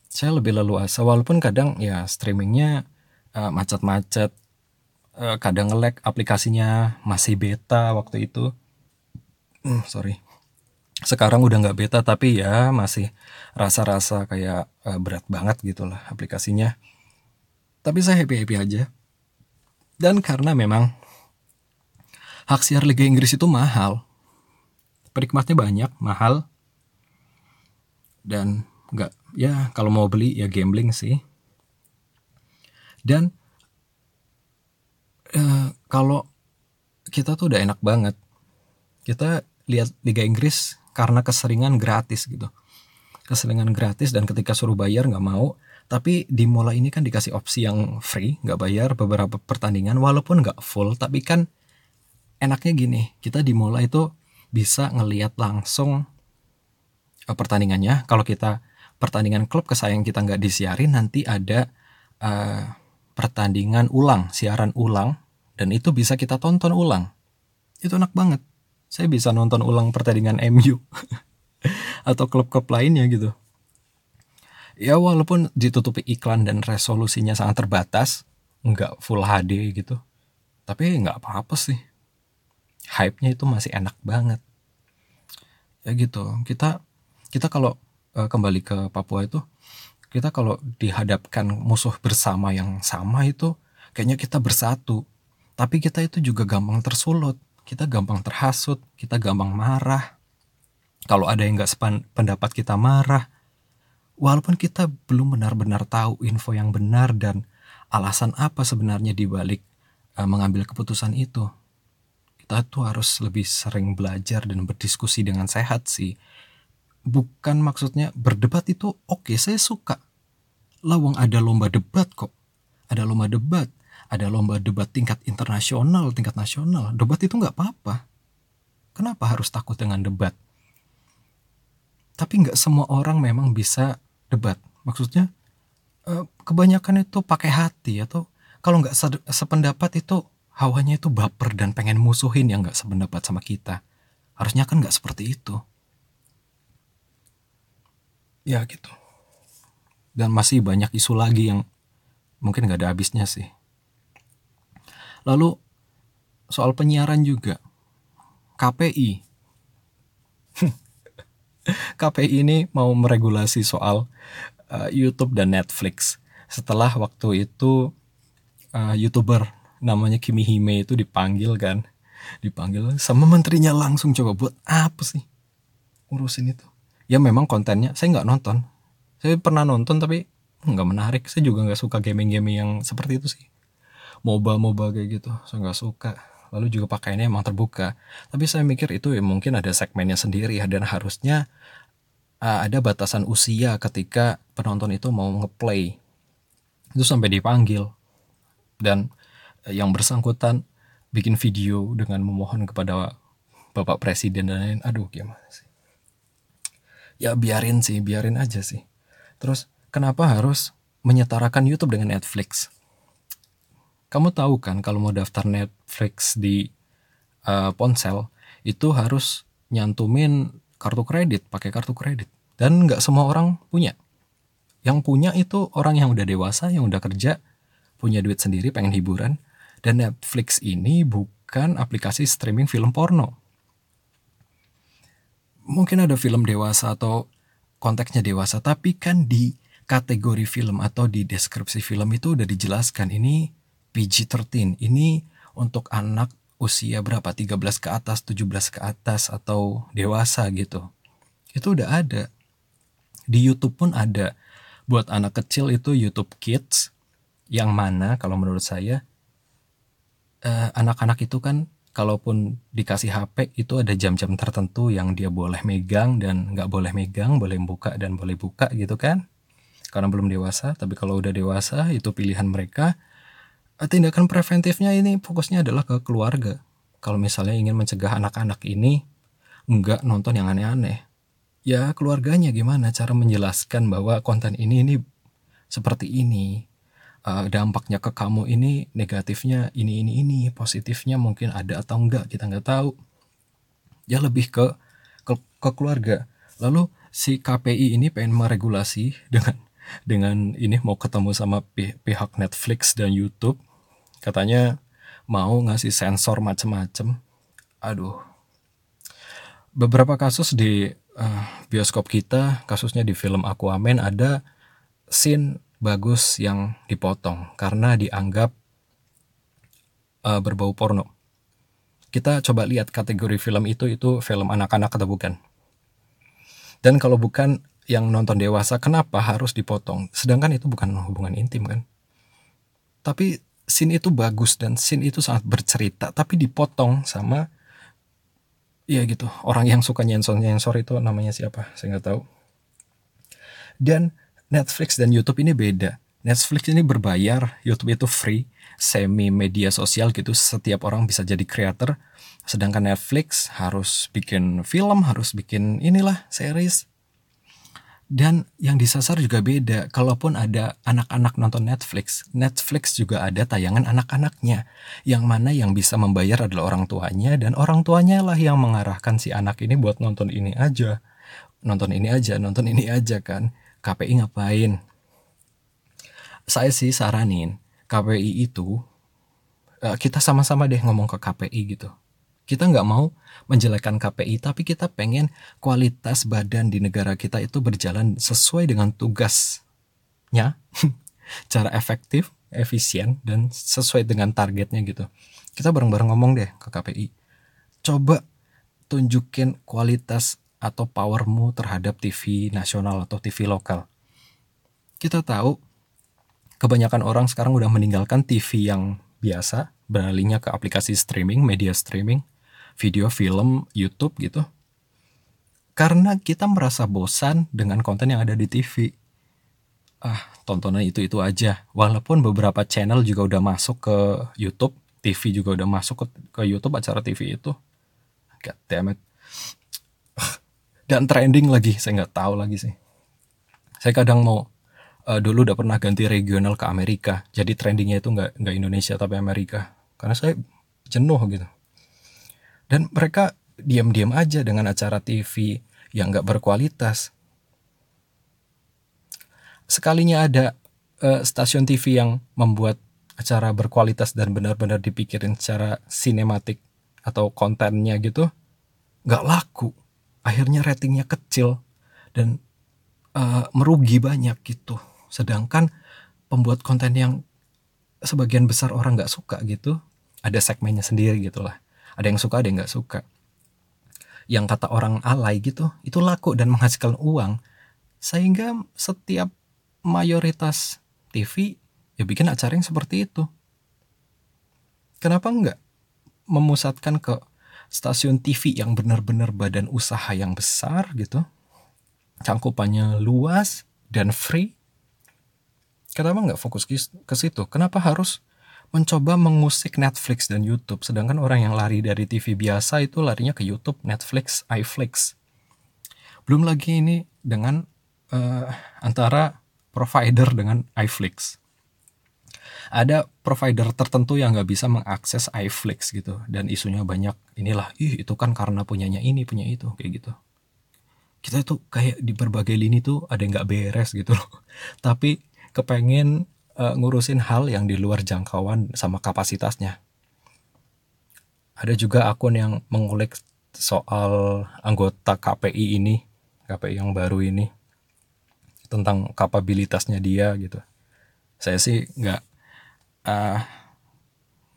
Saya lebih leluasa, walaupun kadang ya streamingnya uh, macet-macet, uh, kadang nge-lag, aplikasinya masih beta waktu itu. Uh, sorry. Sekarang udah nggak beta, tapi ya masih rasa-rasa kayak uh, berat banget gitulah aplikasinya. Tapi saya happy-happy aja. Dan karena memang hak siar Liga Inggris itu mahal, penikmatnya banyak, mahal, dan nggak, ya kalau mau beli ya gambling sih. Dan uh, kalau kita tuh udah enak banget, kita lihat Liga Inggris karena keseringan gratis gitu. Keseringan gratis, dan ketika suruh bayar nggak mau. Tapi di Mola ini kan dikasih opsi yang free, nggak bayar beberapa pertandingan, walaupun nggak full. Tapi kan enaknya gini, kita di Mola itu bisa ngelihat langsung pertandingannya. Kalau kita pertandingan klub kesayang kita nggak disiarin, nanti ada uh, pertandingan ulang, siaran ulang, dan itu bisa kita tonton ulang. Itu enak banget. Saya bisa nonton ulang pertandingan M U atau klub-klub lainnya gitu. Ya walaupun ditutupi iklan dan resolusinya sangat terbatas, nggak full H D gitu, tapi nggak apa-apa sih. Hype-nya itu masih enak banget. Ya gitu. Kita kita kalau uh, kembali ke Papua itu, kita kalau dihadapkan musuh bersama yang sama itu, kayaknya kita bersatu. Tapi kita itu juga gampang tersulut. Kita gampang terhasut, kita gampang marah. Kalau ada yang gak sependapat kita marah. Walaupun kita belum benar-benar tahu info yang benar dan alasan apa sebenarnya dibalik uh, mengambil keputusan itu. Kita tuh harus lebih sering belajar dan berdiskusi dengan sehat sih. Bukan maksudnya berdebat itu oke, saya suka. Lawang ada lomba debat kok. Ada lomba debat. Ada lomba debat tingkat internasional, tingkat nasional. Debat itu nggak apa-apa. Kenapa harus takut dengan debat? Tapi nggak semua orang memang bisa debat. Maksudnya kebanyakan itu pakai hati, atau kalau nggak sependapat itu hawanya itu baper dan pengen musuhin yang nggak sependapat sama kita. Harusnya kan nggak seperti itu. Ya gitu. Dan masih banyak isu lagi yang mungkin nggak ada habisnya sih. Lalu soal penyiaran juga, K P I. K P I ini mau meregulasi soal uh, YouTube dan Netflix. Setelah waktu itu uh, YouTuber namanya Kimi Hime itu dipanggil kan, dipanggil sama menterinya langsung. Coba buat apa sih urusin itu? Ya memang kontennya saya nggak nonton. Saya pernah nonton tapi nggak menarik. Saya juga nggak suka gaming-gaming yang seperti itu sih. Moba-moba kayak gitu, saya nggak suka. Lalu juga pakaiannya emang terbuka. Tapi saya mikir itu ya mungkin ada segmennya sendiri, dan harusnya uh, ada batasan usia ketika penonton itu mau ngeplay. Itu sampai dipanggil. Dan uh, yang bersangkutan bikin video dengan memohon kepada Bapak Presiden dan lain-lain. Aduh gimana sih. Ya biarin sih, biarin aja sih. Terus kenapa harus menyetarakan YouTube dengan Netflix? Kamu tahu kan kalau mau daftar Netflix di uh, ponsel itu harus nyantumin kartu kredit, pakai kartu kredit. Dan nggak semua orang punya. Yang punya itu orang yang udah dewasa, yang udah kerja, punya duit sendiri, pengen hiburan. Dan Netflix ini bukan aplikasi streaming film porno. Mungkin ada film dewasa atau konteksnya dewasa, tapi kan di kategori film atau di deskripsi film itu udah dijelaskan ini P G tiga belas, ini untuk anak usia berapa, tiga belas ke atas, tujuh belas ke atas, atau dewasa gitu. Itu udah ada. Di YouTube pun ada. Buat anak kecil itu YouTube Kids, yang mana kalau menurut saya eh, anak-anak itu kan kalaupun dikasih H P itu ada jam-jam tertentu yang dia boleh megang dan nggak boleh megang, boleh buka dan boleh buka gitu kan, karena belum dewasa. Tapi kalau udah dewasa itu pilihan mereka. Tindakan preventifnya ini fokusnya adalah ke keluarga. Kalau misalnya ingin mencegah anak-anak ini nggak nonton yang aneh-aneh, ya keluarganya gimana cara menjelaskan bahwa konten ini ini seperti ini, dampaknya ke kamu ini, negatifnya ini, ini, ini, positifnya mungkin ada atau enggak, kita enggak tahu. Ya lebih ke, ke, ke keluarga. Lalu si K P I ini pengen meregulasi dengan dengan ini, mau ketemu sama pihak Netflix dan YouTube. Katanya mau ngasih sensor macam-macam. Aduh. Beberapa kasus di uh, bioskop kita, kasusnya di film Aquaman ada scene bagus yang dipotong karena dianggap uh, berbau porno. Kita coba lihat kategori film itu, itu film anak-anak atau bukan. Dan kalau bukan yang nonton dewasa, kenapa harus dipotong? Sedangkan itu bukan hubungan intim kan. Tapi scene itu bagus dan scene itu sangat bercerita, tapi dipotong sama ya gitu, orang yang suka nyensor-nyensor itu namanya siapa? Saya nggak tahu. Dan Netflix dan YouTube ini beda. Netflix ini berbayar, YouTube itu free, semi media sosial gitu, setiap orang bisa jadi creator. Sedangkan Netflix harus bikin film, harus bikin inilah, series. Dan yang disasar juga beda. Kalaupun ada anak-anak nonton Netflix, Netflix juga ada tayangan anak-anaknya, yang mana yang bisa membayar adalah orang tuanya, dan orang tuanya lah yang mengarahkan si anak ini buat nonton ini aja, nonton ini aja, nonton ini aja kan. K P I ngapain? Saya sih saranin K P I itu, kita sama-sama deh ngomong ke K P I gitu. Kita gak mau menjelekkan K P I, tapi kita pengen kualitas badan di negara kita itu berjalan sesuai dengan tugasnya, cara efektif, efisien, dan sesuai dengan targetnya gitu. Kita bareng-bareng ngomong deh ke K P I, coba tunjukin kualitas atau powermu terhadap T V nasional atau T V lokal. Kita tahu kebanyakan orang sekarang udah meninggalkan T V yang biasa, beralihnya ke aplikasi streaming, media streaming, video, film, YouTube gitu. Karena kita merasa bosan dengan konten yang ada di T V. Ah, tontonan itu-itu aja. Walaupun beberapa channel juga udah masuk ke YouTube, T V juga udah masuk ke, ke YouTube, acara T V itu. God damn it. Dan trending lagi, saya nggak tahu lagi sih. Saya kadang mau, uh, dulu udah pernah ganti regional ke Amerika. Jadi trendingnya itu nggak nggak Indonesia tapi Amerika. Karena saya jenuh gitu. Dan mereka diam-diam aja dengan acara T V yang nggak berkualitas. Sekalinya ada uh, stasiun T V yang membuat acara berkualitas dan benar-benar dipikirin secara sinematik atau kontennya gitu, nggak laku. Akhirnya ratingnya kecil dan uh, merugi banyak gitu. Sedangkan pembuat konten yang sebagian besar orang gak suka gitu, ada segmennya sendiri gitu lah. Ada yang suka, ada yang gak suka. Yang kata orang alay gitu, itu laku dan menghasilkan uang. Sehingga setiap mayoritas T V ya bikin acara yang seperti itu. Kenapa enggak memusatkan ke stasiun T V yang benar-benar badan usaha yang besar gitu, cangkupannya luas dan free? Kenapa nggak fokus ke situ? Kenapa harus mencoba mengusik Netflix dan YouTube? Sedangkan orang yang lari dari T V biasa itu larinya ke YouTube, Netflix, iFlix. Belum lagi ini dengan uh, antara provider dengan iFlix. Ada provider tertentu yang nggak bisa mengakses iFlix gitu, dan isunya banyak inilah, ih itu kan karena punyanya ini, punya itu, kayak gitu. Kita tuh kayak di berbagai lini tuh ada yang nggak beres gitu loh, tapi kepengen uh, ngurusin hal yang di luar jangkauan sama kapasitasnya. Ada juga akun yang mengulik soal anggota K P I ini, K P I yang baru ini, tentang kapabilitasnya dia gitu. Saya sih nggak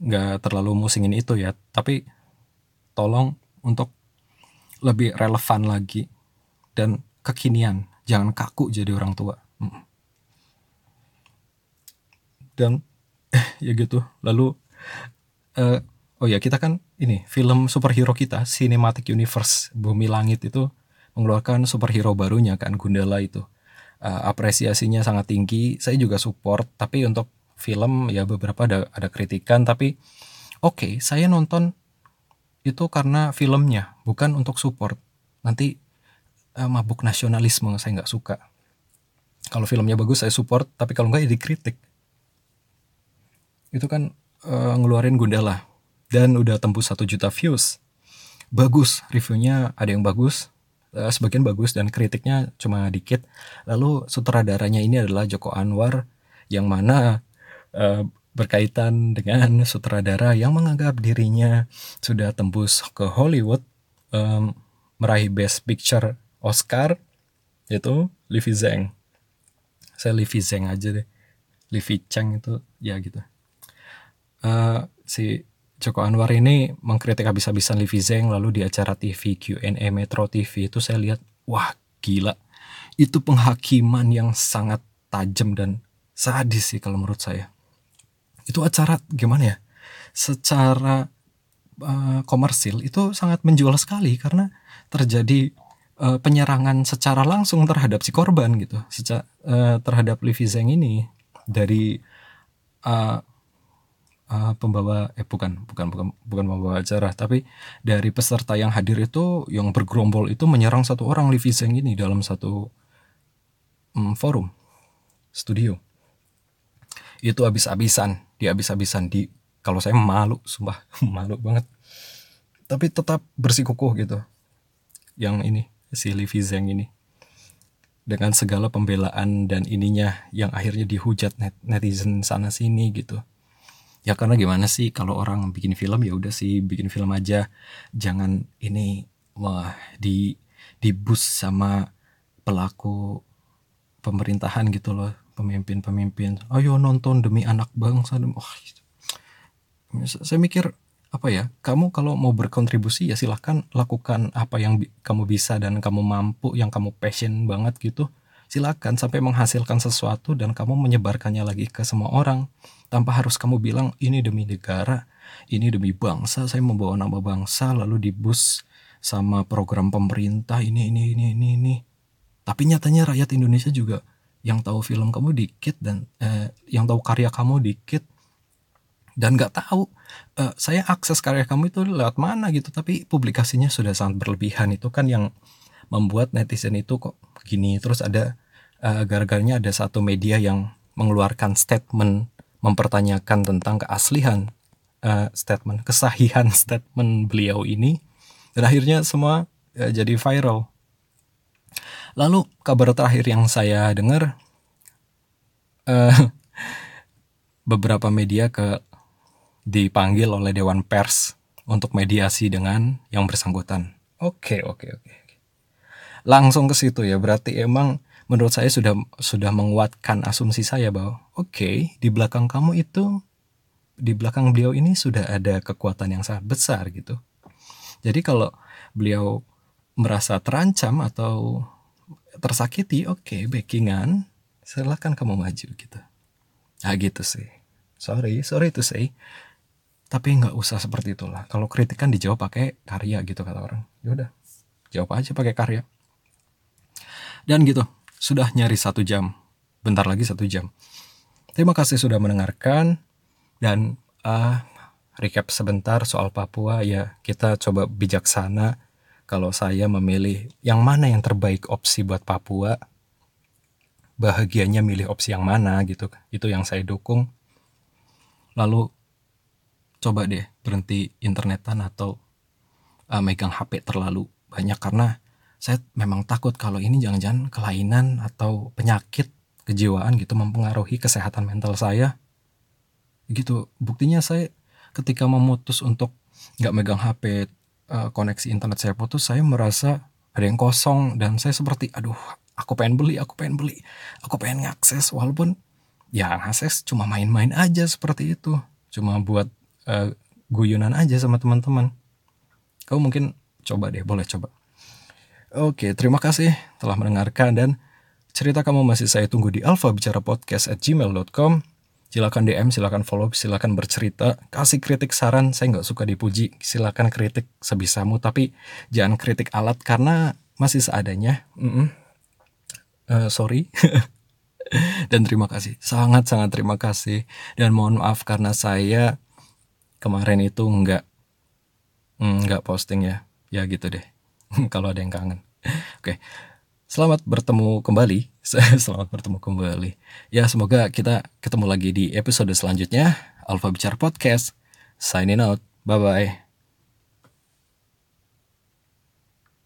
nggak terlalu musingin itu ya, tapi tolong untuk lebih relevan lagi dan kekinian, jangan kaku jadi orang tua. Dan ya gitu. Lalu uh, oh ya, kita kan ini film superhero kita Cinematic Universe Bumi Langit itu mengeluarkan superhero barunya kan, Gundala itu. Uh, apresiasinya sangat tinggi. Saya juga support, tapi untuk film ya beberapa ada ada kritikan, tapi oke, okay, saya nonton itu karena filmnya, bukan untuk support. Nanti uh, mabuk nasionalisme, saya nggak suka. Kalau filmnya bagus saya support, tapi kalau nggak ya dikritik. Itu kan uh, ngeluarin Gundala dan udah tembus satu juta views. Bagus, reviewnya ada yang bagus, uh, sebagian bagus, dan kritiknya cuma dikit. Lalu sutradaranya ini adalah Joko Anwar, yang mana uh, berkaitan dengan sutradara yang menganggap dirinya sudah tembus ke Hollywood, um, meraih Best Picture Oscar, yaitu Livi Zheng. Saya Livi Zheng aja deh, Livi Zheng itu ya gitu. Uh, si Joko Anwar ini mengkritik habis-habisan Livi Zheng, lalu di acara T V Q and A Metro T V itu saya lihat, wah gila, itu penghakiman yang sangat tajam dan sadis sih kalau menurut saya. Itu acara gimana ya, secara uh, komersil itu sangat menjual sekali, karena terjadi uh, penyerangan secara langsung terhadap si korban gitu, Seca- uh, terhadap Livi Zheng ini dari uh, Uh, pembawa eh bukan bukan bukan bukan pembawa acara, tapi dari peserta yang hadir itu yang bergerombol itu menyerang satu orang Livi Zheng ini dalam satu um, forum studio. Itu habis-habisan, dia habis-habisan di kalau saya malu, sumpah malu banget. Tapi tetap bersikukuh gitu. Yang ini si Livi Zheng ini dengan segala pembelaan dan ininya yang akhirnya dihujat net, netizen sana sini gitu. Ya karena gimana sih, kalau orang bikin film ya udah sih bikin film aja, jangan ini wah di di bus sama pelaku pemerintahan gitu loh, pemimpin-pemimpin. Ayo nonton demi anak bangsa. Oh, saya mikir apa ya, kamu kalau mau berkontribusi ya silahkan lakukan apa yang bi- kamu bisa dan kamu mampu, yang kamu passion banget gitu. Silakan sampai menghasilkan sesuatu dan kamu menyebarkannya lagi ke semua orang tanpa harus kamu bilang ini demi negara, ini demi bangsa, saya membawa nama bangsa lalu dibus sama program pemerintah ini ini ini ini ini. Tapi nyatanya rakyat Indonesia juga yang tahu film kamu dikit dan eh, yang tahu karya kamu dikit dan nggak tahu eh, saya akses karya kamu itu lewat mana gitu. Tapi publikasinya sudah sangat berlebihan, itu kan yang membuat netizen itu kok begini. Terus ada uh, gara-garanya ada satu media yang mengeluarkan statement mempertanyakan tentang keaslihan uh, statement, kesahihan statement beliau ini, dan akhirnya semua uh, jadi viral. Lalu kabar terakhir yang saya dengar, uh, beberapa media ke dipanggil oleh Dewan Pers untuk mediasi dengan yang bersangkutan. Oke, oke, oke. Langsung ke situ ya, berarti emang menurut saya sudah sudah menguatkan asumsi saya bahwa oke, okay, di belakang kamu itu, di belakang beliau ini sudah ada kekuatan yang sangat besar gitu. Jadi kalau beliau merasa terancam atau tersakiti, oke, okay, backingan, silakan kamu maju gitu. Nah gitu sih, sorry, sorry to say, tapi nggak usah seperti itulah. Kalau kritikan dijawab pakai karya gitu kata orang. Yaudah, jawab aja pakai karya. Dan gitu, sudah nyaris satu jam. Bentar lagi satu jam. Terima kasih sudah mendengarkan. Dan uh, recap sebentar soal Papua. Ya, kita coba bijaksana. Kalau saya memilih yang mana yang terbaik opsi buat Papua, bahagianya milih opsi yang mana gitu. Itu yang saya dukung. Lalu, coba deh berhenti internetan atau uh, megang H P terlalu banyak. Karena saya memang takut kalau ini jangan-jangan kelainan atau penyakit kejiwaan gitu, mempengaruhi kesehatan mental saya gitu. Buktinya saya ketika memutus untuk gak megang H P, koneksi internet saya putus, saya merasa ada yang kosong dan saya seperti aduh, aku pengen beli, aku pengen beli aku pengen ngakses, walaupun ya ngakses cuma main-main aja seperti itu, cuma buat uh, guyonan aja sama teman-teman. Kau mungkin coba deh, boleh coba. Oke, terima kasih telah mendengarkan dan cerita kamu masih saya tunggu di alfabicarapodcast at gmail dot com. Silakan D M, silakan follow, silakan bercerita, kasih kritik saran. Saya nggak suka dipuji, silakan kritik sebisamu, tapi jangan kritik alat karena masih seadanya. Mm-mm. Uh, sorry. Dan terima kasih, sangat-sangat terima kasih. Dan mohon maaf karena saya kemarin itu nggak nggak posting ya, ya gitu deh. Kalau ada yang kangen, oke. Okay. Selamat bertemu kembali, selamat bertemu kembali. Ya semoga kita ketemu lagi di episode selanjutnya Alfa Bicara Podcast. Signing out, bye bye.